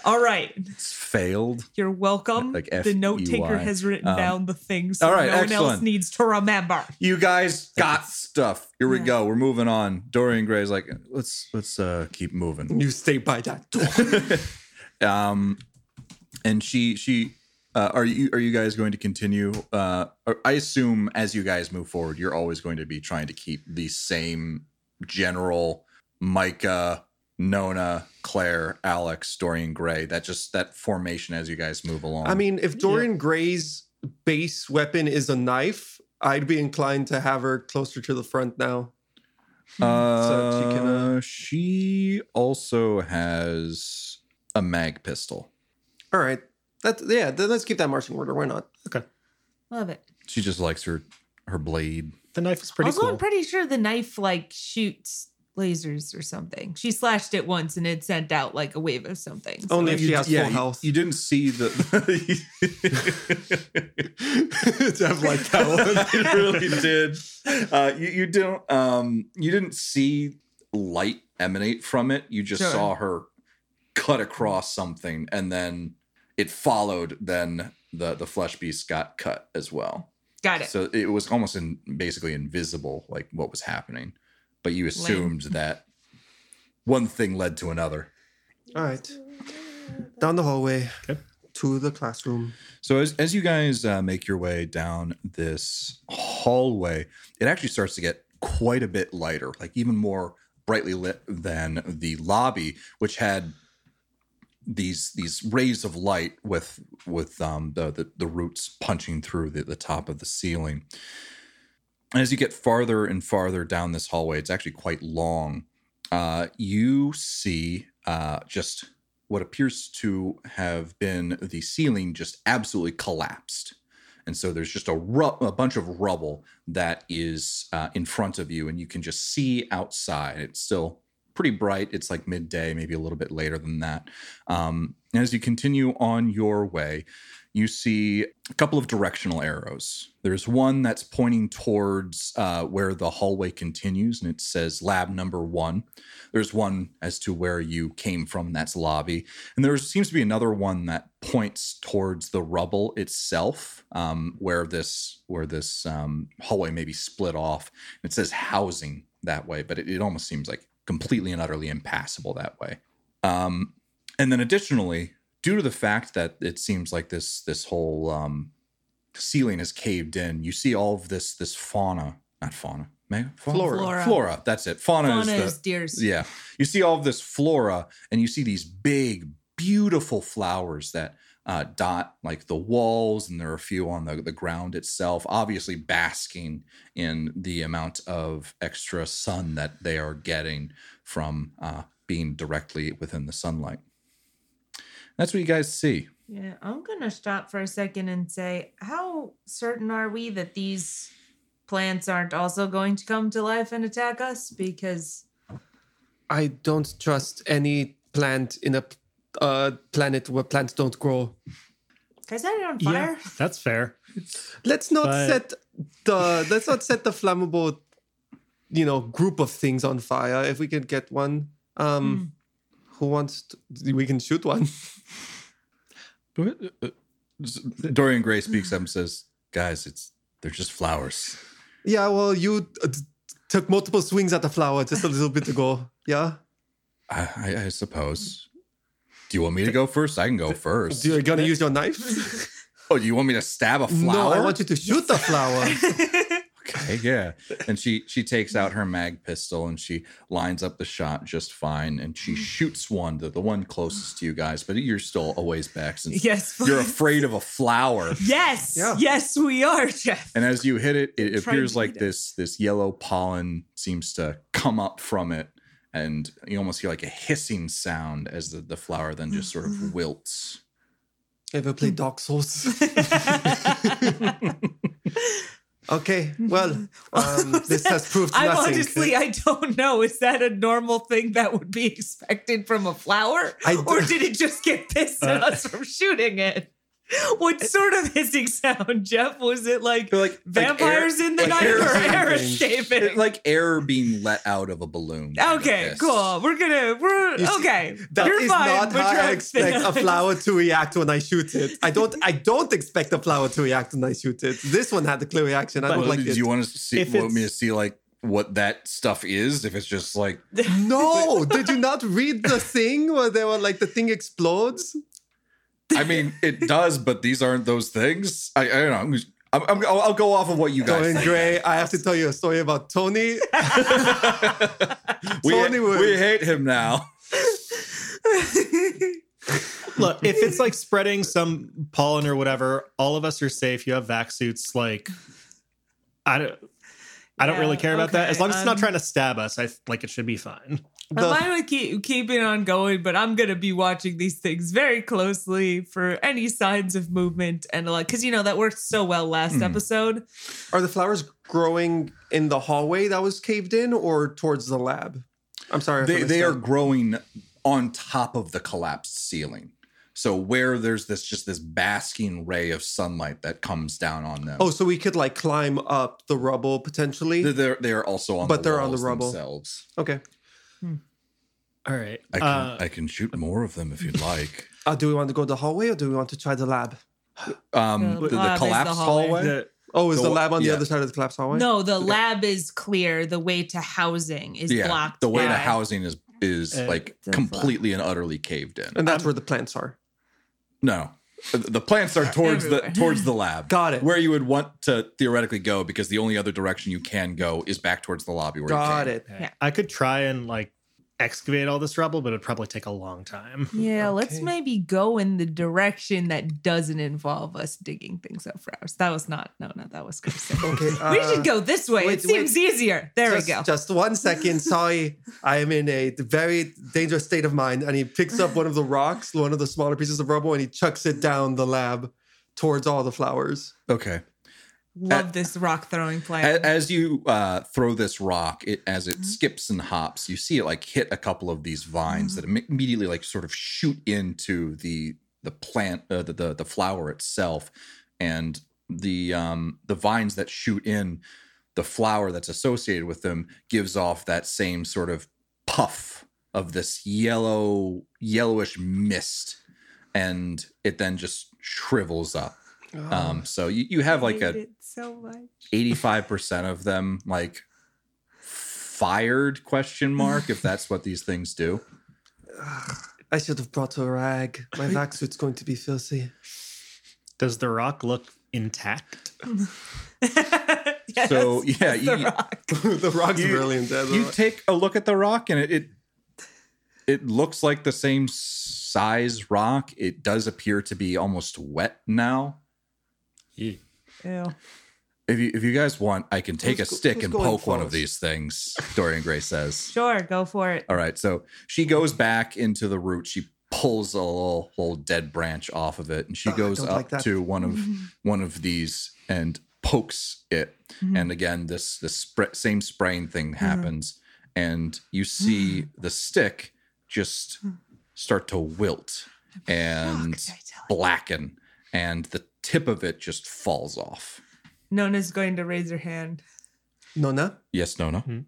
All right. It's failed. You're welcome. Like F E Y. The note taker has written um, down the things so all right, no excellent. one else needs to remember. You guys got stuff. Here we yeah. go. We're moving on. Dorian Gray's like, let's let's uh, keep moving. You stay by that door. um, and she she uh, are you are you guys going to continue? Uh, I assume as you guys move forward, you're always going to be trying to keep the same general Micah, Nona, Claire, Alex, Dorian Gray. That just that formation as you guys move along. I mean, if Dorian yeah. Gray's base weapon is a knife, I'd be inclined to have her closer to the front now. Uh, so she can. Uh, she also has a mag pistol. All right, that yeah. Then let's keep that marching order. Why not? Okay, love it. She just likes her her blade. The knife is pretty. Also, cool. I'm pretty sure the knife like shoots lasers or something. She slashed it once and it sent out like a wave of something. So only if she has full yeah, health. You, you didn't see the... to have like that one. It really did. Uh, you, you, don't, um, you didn't see light emanate from it. You just sure. saw her cut across something and then it followed. Then the, the flesh beast got cut as well. Got it. So it was almost in, basically invisible, like what was happening. But you assumed Lame. that one thing led to another. All right. Down the hallway okay. to the classroom. So as, as you guys uh, make your way down this hallway, it actually starts to get quite a bit lighter, like even more brightly lit than the lobby, which had these these rays of light with with um, the, the, the roots punching through the, the top of the ceiling. And as you get farther and farther down this hallway, it's actually quite long. Uh, you see uh, just what appears to have been the ceiling just absolutely collapsed. And so there's just a, ru- a bunch of rubble that is uh, in front of you, and you can just see outside. It's still pretty bright. It's like midday, maybe a little bit later than that. Um, and as you continue on your way, you see a couple of directional arrows. There's one that's pointing towards uh, where the hallway continues, and it says lab number one. There's one as to where you came from, that's lobby. And there seems to be another one that points towards the rubble itself, um, where this where this um, hallway may be split off. It says housing that way, but it, it almost seems like completely and utterly impassable that way. Um, and then additionally, due to the fact that it seems like this this whole um, ceiling has caved in, you see all of this this fauna, not fauna, mega, fauna? Flora. flora, flora. That's it. Fauna, fauna is, the, is deers. Yeah, you see all of this flora, and you see these big, beautiful flowers that uh, dot like the walls, and there are a few on the the ground itself. Obviously, basking in the amount of extra sun that they are getting from uh, being directly within the sunlight. That's what you guys see. Yeah, I'm going to stop for a second and say, how certain are we that these plants aren't also going to come to life and attack us? Because I don't trust any plant in a uh, planet where plants don't grow. Can I set it on fire? Yeah, that's fair. Let's not but... set the let's not set the flammable, you know, group of things on fire if we can get one. Um mm. Who wants to, we can shoot one. Dorian Gray speaks up and says, guys, it's they're just flowers. Yeah, well, you uh, t- took multiple swings at the flower just a little bit ago. Yeah? I, I, I suppose. Do you want me to go first? I can go first. You're going to use your knife? Oh, do you want me to stab a flower? No, I want you to shoot the flower. Okay, yeah. And she she takes out her mag pistol and she lines up the shot just fine. And she shoots one, the, the one closest to you guys. But you're still a ways back since yes, you're afraid of a flower. Yes. Yeah. Yes, we are, Jeff. And as you hit it, it appears like this, this yellow pollen seems to come up from it. And you almost hear like a hissing sound as the, the flower then just sort of wilts. Ever played Dark Souls? Okay, well, um, this that, has proved nothing. I'm honestly, I don't know. Is that a normal thing that would be expected from a flower? Or did it just get pissed uh, at us from shooting it? What sort of hissing sound, Jeff? Was it like, like vampires like air, in the like night or air escaping? Like air being let out of a balloon. Okay, cool. We're gonna, we're, you okay. See, that You're is fine, not how I expect a flower to react when I shoot it. I don't, I don't expect a flower to react when I shoot it. This one had a clear reaction. I but, don't like do it. Do you want to see, want me to see like, what that stuff is, if it's just like... No! Did you not read the thing where they were like, the thing explodes? I mean, it does, but these aren't those things. I, I don't know. I'm just, I'm, I'm, I'll, I'll go off of what you guys Dorian think. Gray, I have to tell you a story about Tony. we, Tony ha- we hate him now. Look, if it's like spreading some pollen or whatever, all of us are safe. You have vac suits. Like, I don't... I don't yeah, really care about okay. that. As long as um, it's not trying to stab us, I like it should be fine. The- I might keep keeping on going, but I'm gonna be watching these things very closely for any signs of movement and like because you know that worked so well last mm. episode. Are the flowers growing in the hallway that was caved in, or towards the lab? I'm sorry, they they are growing on top of the collapsed ceiling. So where there's this just this basking ray of sunlight that comes down on them. Oh, so we could like climb up the rubble potentially. They're they're also on, but the they're on the rubble themselves. Okay. Hmm. All right. I can uh, I can shoot more of them if you'd like. Uh, do we want to go to the hallway or do we want to try the lab? Um, the, the, lab the collapsed the hallway. hallway? The, oh, is the, the lab on yeah. the other side of the collapsed hallway? No, the okay. lab is clear. The way to housing is yeah, blocked. The way by... to housing is is uh, like completely block. and utterly caved in, and that's um, where the plants are. No, the plants are towards Everywhere. the towards the lab. Got it. Where you would want to theoretically go, because the only other direction you can go is back towards the lobby. Where Got you it. Yeah. I could try and like excavate all this rubble, but it'd probably take a long time. Yeah, okay. Let's maybe go in the direction that doesn't involve us digging things up for hours. That was not no, no, that was good. Okay, uh, we should go this way. Wait, it seems wait. easier. There just, we go. Just one second. Sorry, I am in a very dangerous state of mind. And he picks up one of the rocks, one of the smaller pieces of rubble, and he chucks it down the lab towards all the flowers. Okay. Love at, this rock throwing play. As you uh, throw this rock, it as it mm-hmm. skips and hops, you see it like hit a couple of these vines mm-hmm. that immediately like sort of shoot into the the plant, uh, the, the the flower itself, and the um, the vines that shoot in the flower that's associated with them gives off that same sort of puff of this yellow yellowish mist, and it then just shrivels up. Oh, um, so you, you have like a so much. eighty-five percent of them like fired question mark, if that's what these things do. I should have brought a rag. My vac suit's going to be filthy. Does the rock look intact? yes, so yeah, you, the, rock. the rock's you, really intact. You take a look at the rock and it, it, it looks like the same size rock. It does appear to be almost wet now. Yeah. Ew. If you if you guys want, I can take let's a stick go, and poke close. one of these things, Dorian Gray says. Sure, go for it. All right, so she goes back into the root. She pulls a little, little dead branch off of it, and she oh, goes up like to one of one of these and pokes it. Mm-hmm. And again, this, this sp- same spraying thing happens, mm-hmm. and you see mm-hmm. the stick just start to wilt and blacken, and the tip of it just falls off. Nona's going to raise her hand. Nona? Yes, Nona. Mm-hmm.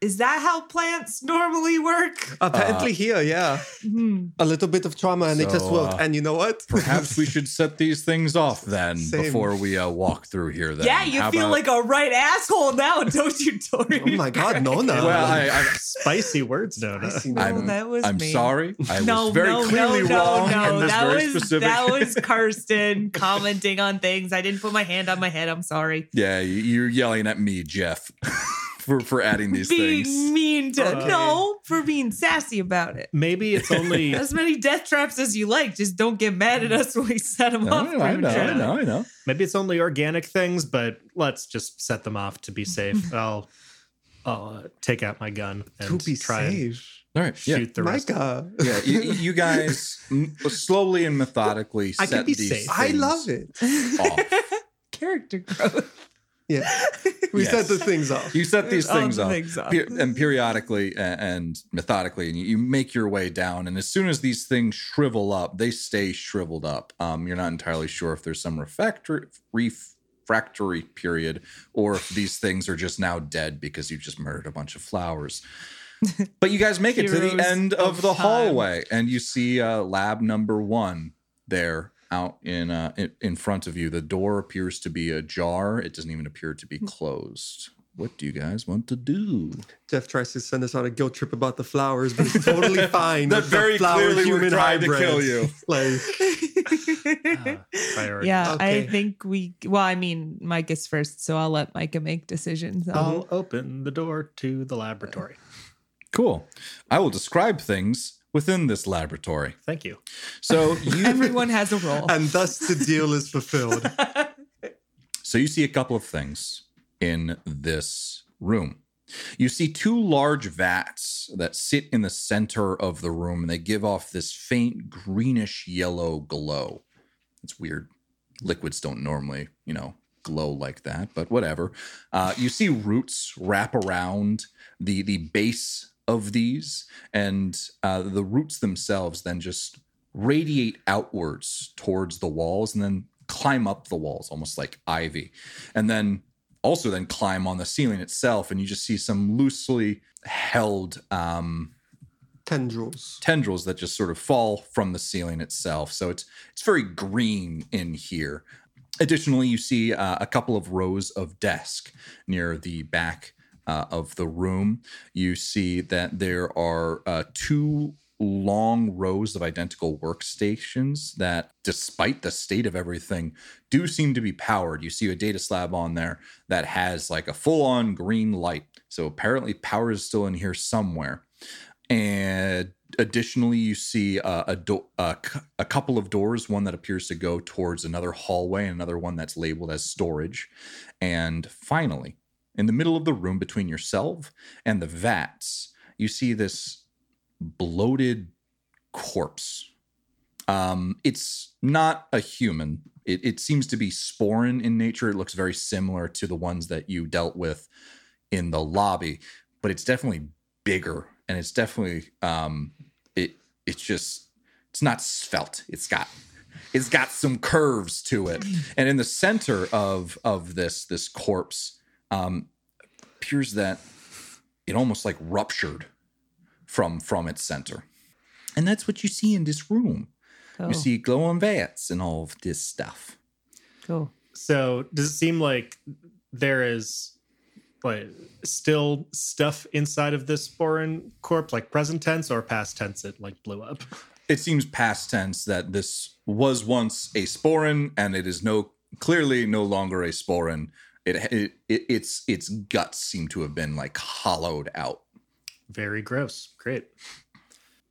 Is that how plants normally work? Apparently uh, here, yeah. Mm-hmm. A little bit of trauma and so, they just wilt. Uh, and you know what? Perhaps we should set these things off then Same. before we uh, walk through here. Then. Yeah, you how feel about... like a right asshole now, don't you, Tori? Oh my God, Nona. Well, I, I, spicy words, Nona. Spicy, no, I'm, that was I'm me. sorry. I no, was very no, clearly no, wrong. No, no, no. That, very was, that was Kirsten commenting on things. I didn't put my hand on my head. I'm sorry. Yeah, you're yelling at me, Jeff. For, for adding these being things. Being mean to... Okay. No, for being sassy about it. Maybe it's only... as many death traps as you like. Just don't get mad at us when we set them no, off. I know, I know, I know. Maybe it's only organic things, but let's just set them off to be safe. I'll, I'll uh, take out my gun and to be try safe. And All right, shoot yeah. the rest. Micah. Yeah, you, you guys slowly and methodically I set these safe. things I love it. Off. Character growth. Yeah. We yes. set the things up. You set these things up, things up. Per- and periodically and, and methodically, and you, you make your way down. And as soon as these things shrivel up, they stay shriveled up. Um, you're not entirely sure if there's some refractory, refractory period or if these things are just now dead because you just murdered a bunch of flowers. But you guys make it to the end of, of the hallway, and you see uh, lab number one there. Out in, uh, in in front of you, the door appears to be ajar. It doesn't even appear to be closed. What do you guys want to do? Jeff tries to send us on a guilt trip about the flowers, but it's totally fine. That very clearly we're trying hybrids. to kill you. Like, uh, yeah, okay. I think we. Well, I mean, Mike is first, so I'll let Micah make decisions. I'll, I'll open the door to the laboratory. Cool. I will describe things within this laboratory. Thank you. So you, everyone has a role. And thus the deal is fulfilled. So you see a couple of things in this room. You see two large vats that sit in the center of the room, and they give off this faint greenish yellow glow. It's weird. Liquids don't normally, you know, glow like that, but whatever. Uh, you see roots wrap around the, the base of these, and uh, the roots themselves then just radiate outwards towards the walls and then climb up the walls, almost like ivy. And then also then climb on the ceiling itself, and you just see some loosely held um, tendrils. Tendrils that just sort of fall from the ceiling itself. So it's it's very green in here. Additionally, you see uh, a couple of rows of desks near the back Uh, of the room. You see that there are uh, two long rows of identical workstations that, despite the state of everything, do seem to be powered. You see a data slab on there that has like a full-on green light. So apparently power is still in here somewhere. And additionally, you see uh, a, do- uh, c- a couple of doors, one that appears to go towards another hallway and another one that's labeled as storage. And finally, in the middle of the room between yourself and the vats, you see this bloated corpse. Um, it's not a human. It, it seems to be sporin in nature. It looks very similar to the ones that you dealt with in the lobby, but it's definitely bigger, and it's definitely um, it. It's just it's not svelte. It's got. It's got some curves to it, and in the center of of this this corpse. Um, appears that it almost like ruptured from from its center. And that's what you see in this room. Oh. You see glowing vats and all of this stuff. Cool. So does it seem like there is like still stuff inside of this foreign corpse, like present tense or past tense it like blew up? It seems past tense that this was once a sporin, and it is no clearly no longer a sporin. It, it its its guts seem to have been like hollowed out. Very gross. Great.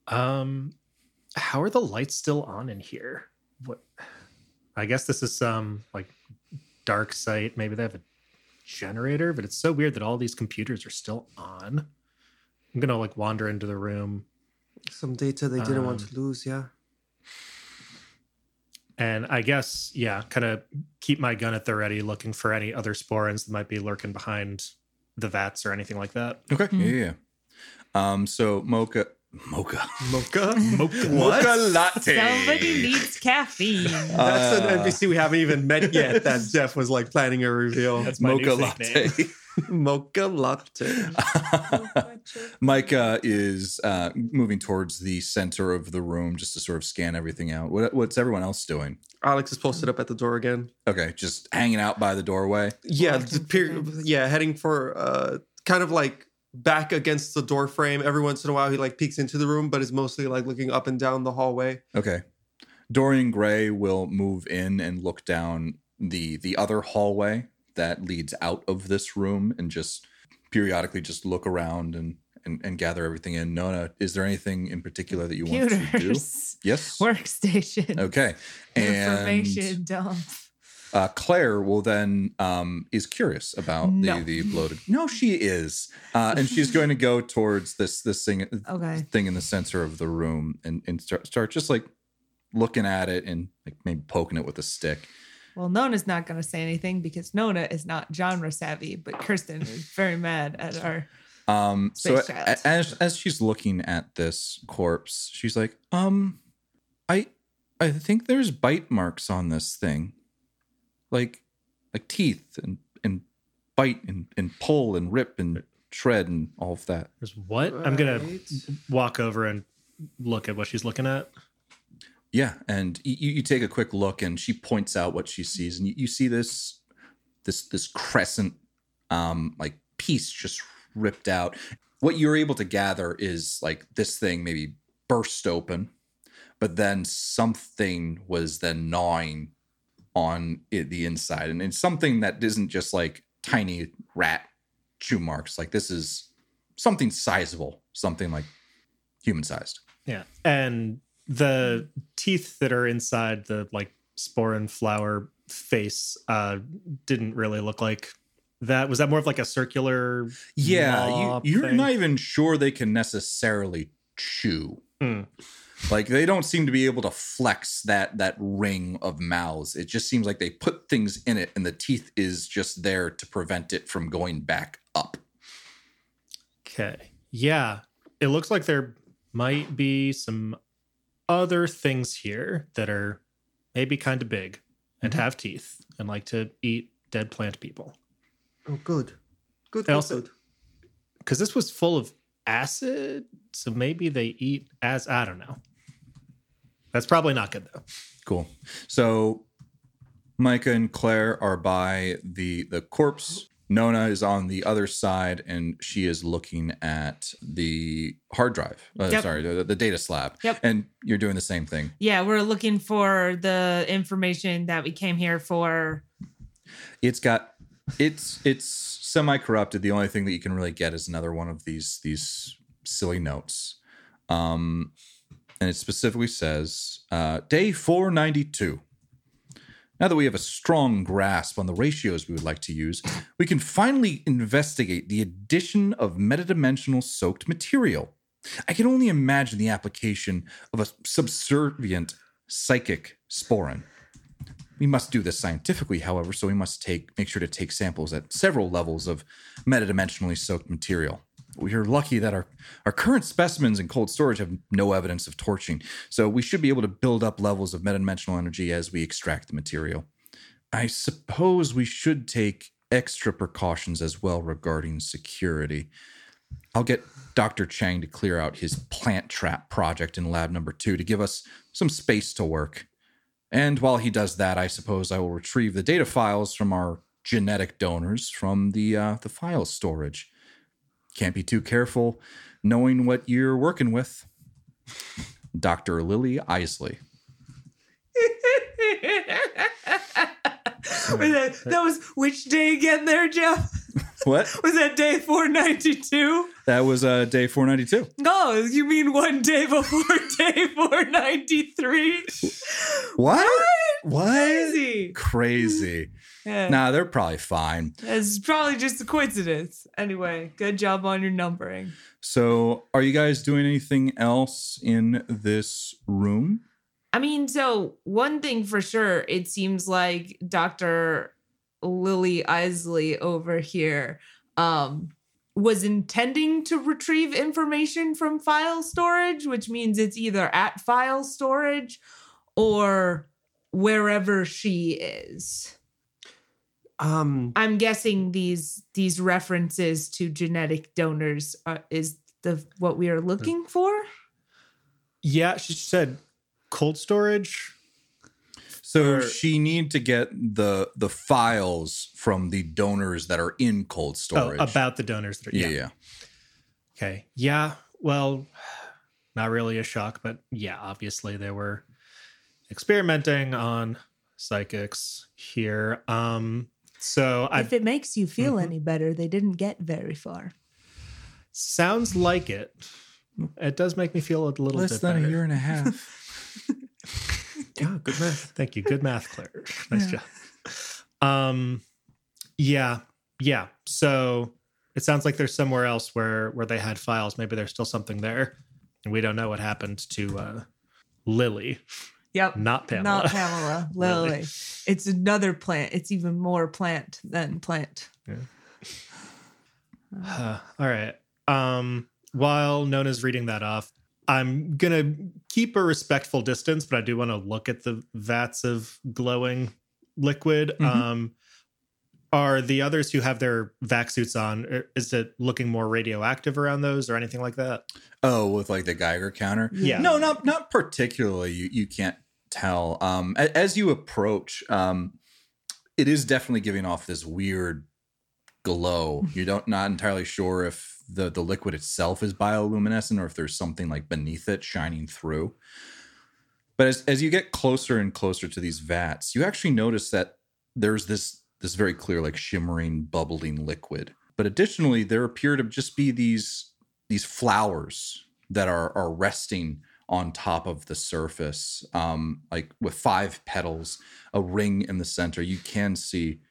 Um, how are the lights still on in here? What? I guess this is some like dark site. Maybe they have a generator, but it's so weird that all these computers are still on. I'm gonna like wander into the room. Some data they didn't um, want to lose. Yeah. And I guess, yeah, kind of keep my gun at the ready, looking for any other sporins that might be lurking behind the vats or anything like that. Okay. Mm-hmm. Yeah, yeah. Um, so mocha, mocha, mocha, mocha, mocha latte. Somebody needs caffeine. That's uh, an N P C we haven't even met yet. That Jeff was like planning a reveal. That's my mocha latte. Mocha latte. Micah is uh, moving towards the center of the room just to sort of scan everything out. What, what's everyone else doing? Alex is posted up at the door again. Okay, just hanging out by the doorway. Yeah, the per- yeah, heading for uh, kind of like back against the door frame. Every once in a while, he like peeks into the room, but is mostly like looking up and down the hallway. Okay, Dorian Gray will move in and look down the the other hallway that leads out of this room, and just periodically just look around and, and, and gather everything in. Nona, is there anything in particular that you Computers, want to do? Yes. Workstation. Okay. And information dump. Uh, Claire will then, um, is curious about no. the, the bloated. No, she is. Uh, and she's going to go towards this, this thing, okay. thing in the center of the room and, and start, start just like looking at it and like maybe poking it with a stick. Well, Nona's not going to say anything because Nona is not genre savvy, but Kirsten is very mad at our um, space so child. As as she's looking at this corpse, she's like, um, I I think there's bite marks on this thing, like like teeth and and bite and, and pull and rip and shred and all of that. There's what? Right. I'm gonna walk over and look at what she's looking at. Yeah, and you, you take a quick look, and she points out what she sees, and you, you see this, this, this crescent, um, like piece just ripped out. What you're able to gather is like this thing maybe burst open, but then something was then gnawing on it, the inside, and it's something that isn't just like tiny rat chew marks. Like this is something sizable, something like human sized. Yeah, and the teeth that are inside the like sporin flower face uh, didn't really look like that. Was that more of like a circular? Yeah, you, you're thing? Not even sure they can necessarily chew. Mm. Like they don't seem to be able to flex that that ring of mouths. It just seems like they put things in it, and the teeth is just there to prevent it from going back up. Okay. Yeah, it looks like there might be some other things here that are maybe kind of big and have teeth and like to eat dead plant people. Oh, good. Good, also, good. Because this was full of acid, so maybe they eat as, I don't know. That's probably not good, though. Cool. So Micah and Claire are by the, the corpse. Nona is on the other side, and she is looking at the hard drive. Uh, yep. Sorry, the, the data slab. Yep. And you're doing the same thing. Yeah, we're looking for the information that we came here for. It's got, it's it's semi-corrupted. The only thing that you can really get is another one of these these silly notes. Um, and it specifically says, uh, day four ninety-two. Now that we have a strong grasp on the ratios we would like to use, we can finally investigate the addition of metadimensional soaked material. I can only imagine the application of a subservient psychic sporin. We must do this scientifically, however, so we must take make sure to take samples at several levels of metadimensionally soaked material. We are lucky that our, our current specimens in cold storage have no evidence of torching, so we should be able to build up levels of metadimensional energy as we extract the material. I suppose we should take extra precautions as well regarding security. I'll get Doctor Chang to clear out his plant trap project in lab number two to give us some space to work. And while he does that, I suppose I will retrieve the data files from our genetic donors from the uh, the file storage. Can't be too careful knowing what you're working with. Doctor Lily Isley. Wait, that, that was which day again there, Jeff? What? Was that day four ninety-two? That was uh, day four ninety-two. No, you mean one day before day four ninety-three? What? What? What? Crazy. Crazy. Yeah. Nah, they're probably fine. It's probably just a coincidence. Anyway, good job on your numbering. So are you guys doing anything else in this room? I mean, so one thing for sure, it seems like Doctor Lily Isley over here um, was intending to retrieve information from file storage, which means it's either at file storage or wherever she is. Um, I'm guessing these these references to genetic donors are, is the what we are looking for? Yeah, she said cold storage. So or, she need to get the the files from the donors that are in cold storage. Oh, about the donors that are yeah. yeah. yeah. Okay. Yeah. Well, not really a shock, but yeah, obviously they were experimenting on psychics here. Um So if I've, it makes you feel mm-hmm. any better, they didn't get very far. Sounds like it. It does make me feel a little less bit than better. A year and a half. Yeah, good math. Thank you. Good math, Claire. Nice yeah. job. Um, yeah, yeah. So it sounds like there's somewhere else where where they had files. Maybe there's still something there, and we don't know what happened to uh, Lily. Yep. Not Pamela. Not Pamela. Lily. Really? It's another plant. It's even more plant than plant. Yeah. Uh, all right. Um, while Nona's reading that off, I'm going to keep a respectful distance, but I do want to look at the vats of glowing liquid. Mm-hmm. Um, are the others who have their vac suits on, is it looking more radioactive around those or anything like that? Oh, with like the Geiger counter? Yeah. No, not not particularly. You you can't tell. Um, as you approach, um, it is definitely giving off this weird glow. You don't not entirely sure if the, the liquid itself is bioluminescent or if there's something like beneath it shining through. But as, as you get closer and closer to these vats, you actually notice that there's this this very clear, like shimmering, bubbling liquid. But additionally, there appear to just be these these flowers that are are resting on top of the surface, um, like with five petals, a ring in the center. You can see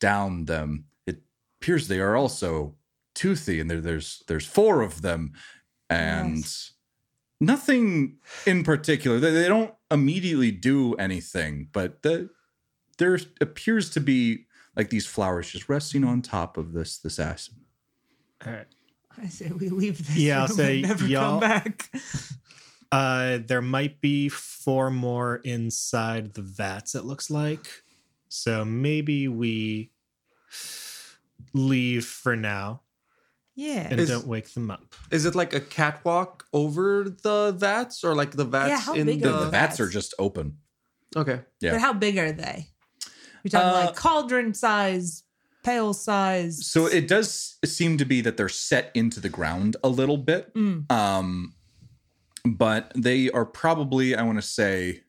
down them. It appears they are also toothy, and there, there's there's four of them, and yes. Nothing in particular. They, they don't immediately do anything, but the. There appears to be like these flowers just resting on top of this this acid. All right, I say we leave this. Yeah, I'll say never y'all, come back. Uh, there might be four more inside the vats. It looks like, so maybe we leave for now. Yeah, and is, don't wake them up. Is it like a catwalk over the vats, or like the vats? Yeah, how in big the, are the, the vats? vats are just open. Okay, yeah. But how big are they? You're talking uh, like cauldron size, pail size. So it does seem to be that they're set into the ground a little bit. Mm. Um, but they are probably, I want to say,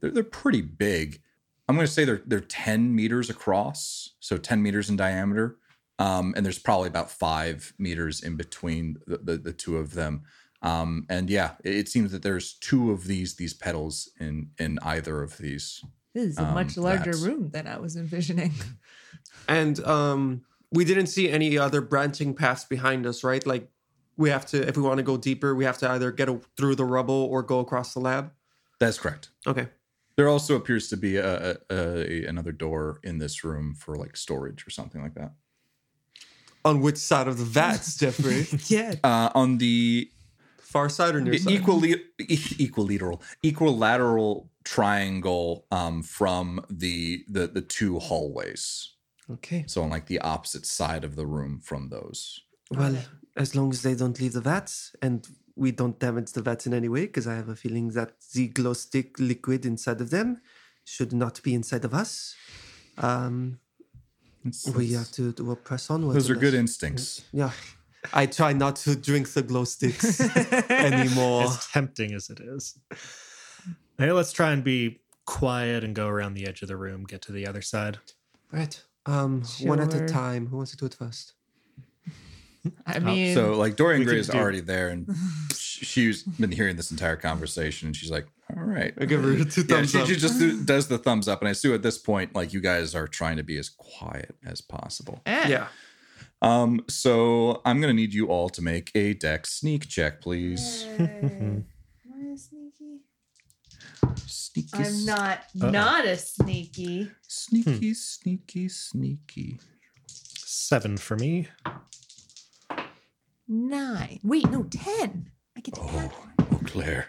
they're, they're pretty big. I'm going to say they're they're ten meters across, so ten meters in diameter. Um, and there's probably about five meters in between the, the, the two of them. Um, and yeah, it, it seems that there's two of these these petals in in either of these. This is a much um, larger that's... room than I was envisioning. And um, we didn't see any other branching paths behind us, right? Like we have to, if we want to go deeper, we have to either get a, through the rubble or go across the lab. That's correct. Okay. There also appears to be a, a, a another door in this room for like storage or something like that. On which side of the vats, Jeffrey? Yeah. Uh, on the... Far side or near side? Equili- equilateral, equilateral triangle um, from the, the the two hallways. Okay. So on like the opposite side of the room from those. Well, as long as they don't leave the vats and we don't damage the vats in any way, because I have a feeling that the glow stick liquid inside of them should not be inside of us. Um, it's, we it's, have to we'll press on. Those are good instincts. Yeah. I try not to drink the glow sticks anymore. As tempting as it is. Hey, let's try and be quiet and go around the edge of the room, get to the other side. Right. Um, sure. One at a time. Who wants to do it first? I mean... So, like, Dorian Gray is do... already there, and she's been hearing this entire conversation, and she's like, all right. I give her two thumbs yeah, up. She, she just does the thumbs up, and I assume at this point, like, you guys are trying to be as quiet as possible. Yeah. yeah. Um, so I'm going to need you all to make a dex sneak check, please. Am I a sneaky? Sneaky. I'm not, uh-oh. not a sneaky. Sneaky, hmm. sneaky, sneaky. Seven for me. Nine. Wait, no, ten. I get to count. Oh, oh, Claire.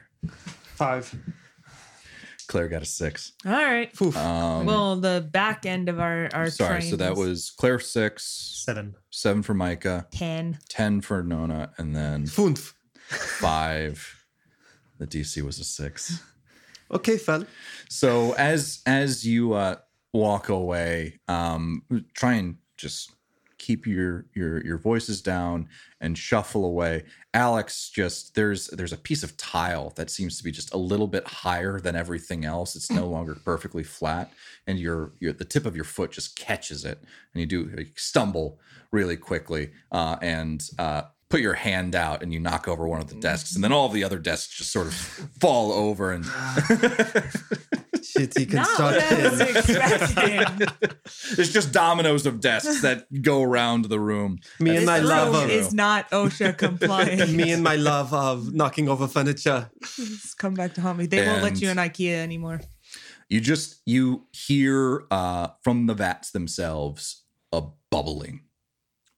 Five. Claire got a six. All right. Um, well, the back end of our, our sorry, trains. So that was Claire six. Seven. Seven for Micah. Ten. Ten for Nona. And then Funf. Five. The D C was a six. Okay, fell. So as as you uh, walk away, um, try and just keep your, your your voices down and shuffle away. Alex, just there's there's a piece of tile that seems to be just a little bit higher than everything else. It's no longer perfectly flat, and your your the tip of your foot just catches it, and you do you stumble really quickly uh, and uh, put your hand out, and you knock over one of the desks, and then all the other desks just sort of fall over and. shitty construction. It's just dominoes of desks that go around the room. Me and this my love of is not OSHA compliant. Me and my love of knocking over furniture. It's come back to haunt me. They and won't let you in IKEA anymore. You just you hear uh, from the vats themselves a bubbling.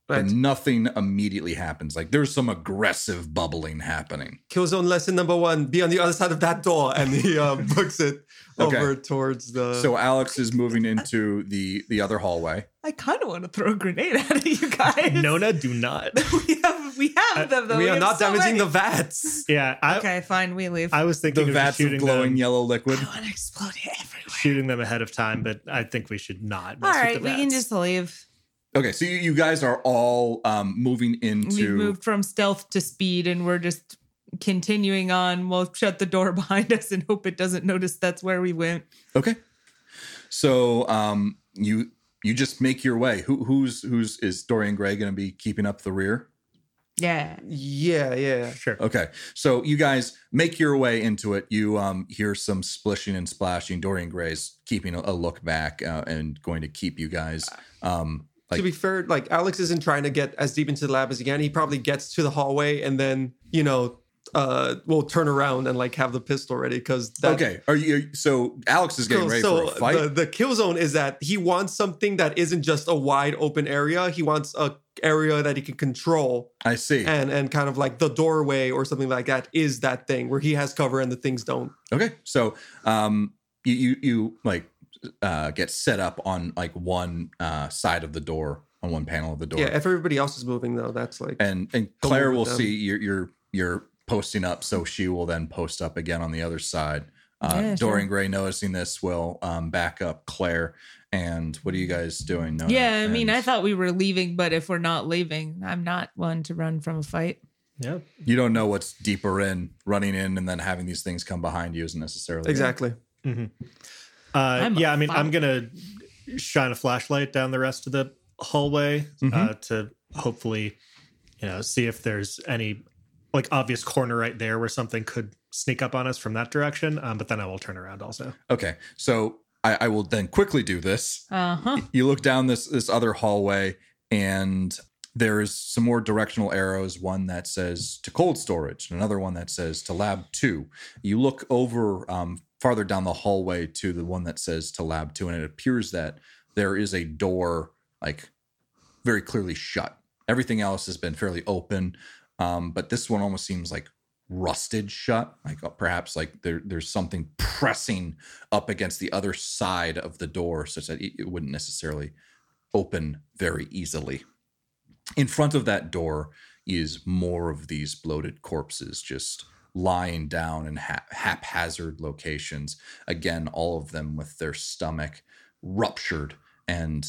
Right. And nothing immediately happens. Like, there's some aggressive bubbling happening. Killzone lesson number one, be on the other side of that door. And he uh, books it okay. over towards the... So Alex is moving into the, the other hallway. I kind of want to throw a grenade at you guys. Nona, do not. we have we have them, though. We, we are not so damaging many. The vats. Yeah. I, okay, fine, we leave. I was thinking the of vats shooting of glowing them. Yellow liquid. I want to explode it everywhere. Shooting them ahead of time, but I think we should not mess All right, with the vats. We can just leave. Okay, so you guys are all um, moving into... We moved from stealth to speed, and we're just continuing on. We'll shut the door behind us and hope it doesn't notice that's where we went. Okay. So um, you you just make your way. Who who's who's is Dorian Gray going to be keeping up the rear? Yeah. Yeah, yeah. Sure. Okay, so you guys make your way into it. You um, hear some splishing and splashing. Dorian Gray's keeping a, a look back uh, and going to keep you guys... Um, Like, to be fair, like, Alex isn't trying to get as deep into the lab as he can. He probably gets to the hallway and then, you know, uh, we'll turn around and, like, have the pistol ready because that... Okay, are you, so Alex is getting so, ready so for a fight? So the, the kill zone is that he wants something that isn't just a wide open area. He wants a area that he can control. I see. And, and kind of, like, the doorway or something like that is that thing where he has cover and the things don't. Okay, so um, you, you, you like... Uh, get set up on like one uh, side of the door, on one panel of the door. Yeah, if everybody else is moving though, that's like and and Claire will see you're you're you're posting up, so she will then post up again on the other side. Uh, yeah, Dorian sure. Gray, noticing this, will um, back up Claire. And what are you guys doing? Nona? Yeah, I mean, and I thought we were leaving, but if we're not leaving, I'm not one to run from a fight. Yeah, you don't know what's deeper in running in and then having these things come behind you isn't necessarily exactly. Mm-hmm. Uh, yeah, I mean, fire. I'm going to shine a flashlight down the rest of the hallway mm-hmm. uh, to hopefully, you know, see if there's any, like, obvious corner right there where something could sneak up on us from that direction. Um, but then I will turn around also. Okay, so I, I will then quickly do this. Uh-huh. You look down this, this other hallway, and there is some more directional arrows, one that says to cold storage, and another one that says to lab two. You look over... Um, farther down the hallway to the one that says to lab two. And it appears that there is a door, like, very clearly shut. Everything else has been fairly open. Um, but this one almost seems like rusted shut. Like uh, perhaps like there, there's something pressing up against the other side of the door such that it, it wouldn't necessarily open very easily. In front of that door is more of these bloated corpses just lying down in ha- haphazard locations. Again, all of them with their stomach ruptured. And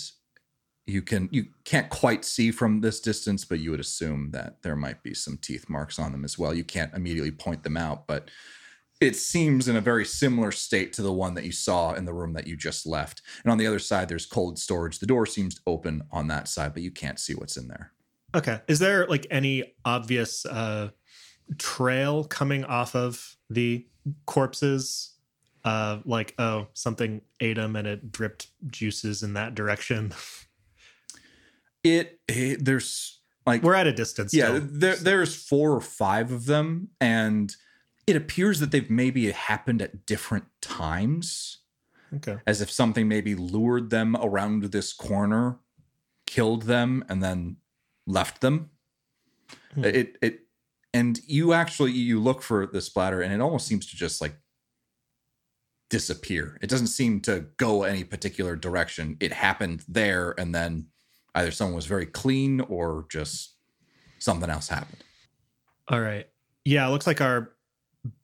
you can, you can't quite see from this distance, but you would assume that there might be some teeth marks on them as well. You can't immediately point them out, but it seems in a very similar state to the one that you saw in the room that you just left. And on the other side, there's cold storage. The door seems open on that side, but you can't see what's in there. Okay. Is there, like, any obvious... uh trail coming off of the corpses, uh, like, oh, something ate them and it dripped juices in that direction. It, it there's like we're at a distance. Yeah, still. there there's four or five of them, and it appears that they've maybe happened at different times. Okay, as if something maybe lured them around this corner, killed them, and then left them. Hmm. It it. And you actually, you look for the splatter and it almost seems to just, like, disappear. It doesn't seem to go any particular direction. It happened there and then either someone was very clean or just something else happened. All right. Yeah, it looks like our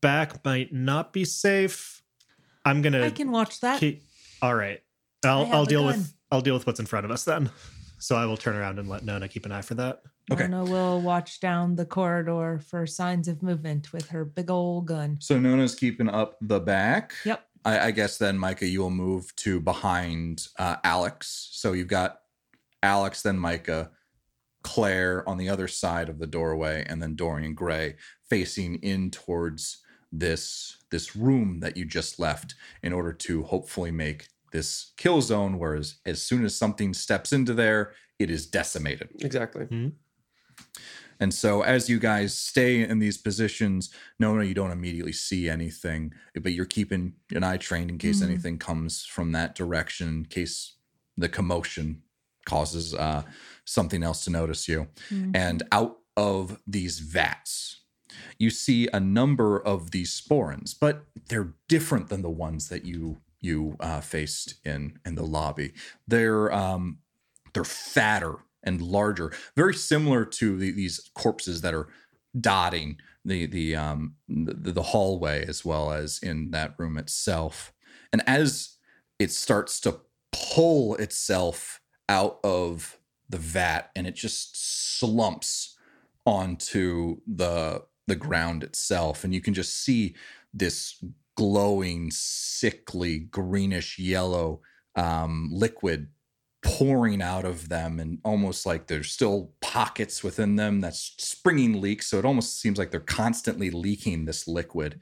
back might not be safe. I'm going to... I can watch that. Keep, all right. I'll, I'll deal gun. with I'll deal with what's in front of us then. So I will turn around and let Nona keep an eye for that. Okay. Nona will watch down the corridor for signs of movement with her big old gun. So Nona's keeping up the back. Yep. I, I guess then, Micah, you will move to behind uh, Alex. So you've got Alex, then Micah, Claire on the other side of the doorway, and then Dorian Gray facing in towards this this room that you just left in order to hopefully make this kill zone, whereas as soon as something steps into there, it is decimated. Exactly. Mm-hmm. And so as you guys stay in these positions, no, no, you don't immediately see anything, but you're keeping an eye trained in case mm-hmm. anything comes from that direction, in case the commotion causes uh, something else to notice you. Mm-hmm. And out of these vats, you see a number of these sporins, but they're different than the ones that you you uh, faced in in the lobby. They're um, they're fatter and larger, very similar to the, these corpses that are dotting the the, um, the the hallway as well as in that room itself. And as it starts to pull itself out of the vat, and it just slumps onto the the ground itself, and you can just see this glowing, sickly, greenish yellow um, liquid pouring out of them, and almost like there's still pockets within them that's springing leaks. So it almost seems like they're constantly leaking this liquid.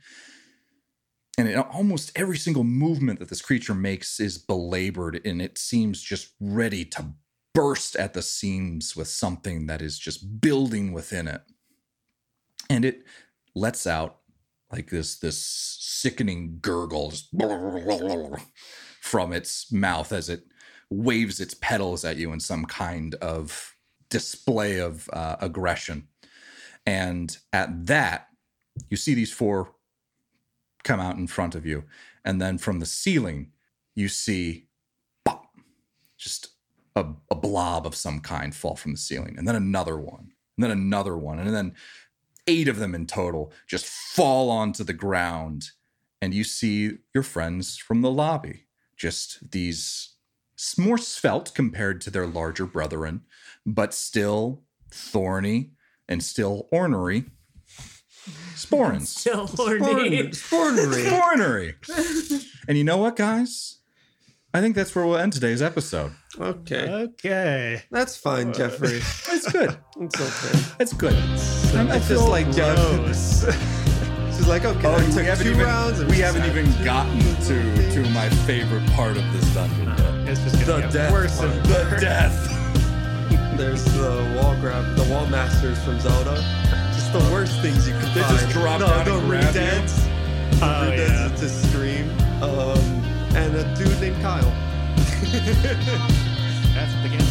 And it, almost every single movement that this creature makes is belabored, and it seems just ready to burst at the seams with something that is just building within it. And it lets out like this this sickening gurgle from its mouth as it waves its petals at you in some kind of display of uh, aggression. And at that, you see these four come out in front of you. And then from the ceiling, you see pop, just a, a blob of some kind fall from the ceiling. And then another one, and then another one, and then eight of them in total just fall onto the ground. And you see your friends from the lobby, just these more svelte compared to their larger brethren, but still thorny and still ornery. Sporins. Still horny. Spornery. Spornery. And you know what, guys? I think that's where we'll end today's episode. Okay. Okay. That's fine, uh, Jeffrey. That's good. It's okay. That's good. So I'm that's just so like, gross. She's like, okay, oh, we took two even, rounds. We haven't even gotten to, to my favorite part of this dungeon. Uh, it's just going to get death worse and the worse. The death. There's the wall grab, the wall masters from Zelda. Just the worst things you could find. They just drop no, down no, and grab re-dance. you. Oh, re-dance yeah. It's a stream. Um... And a dude named Kyle. That's the game.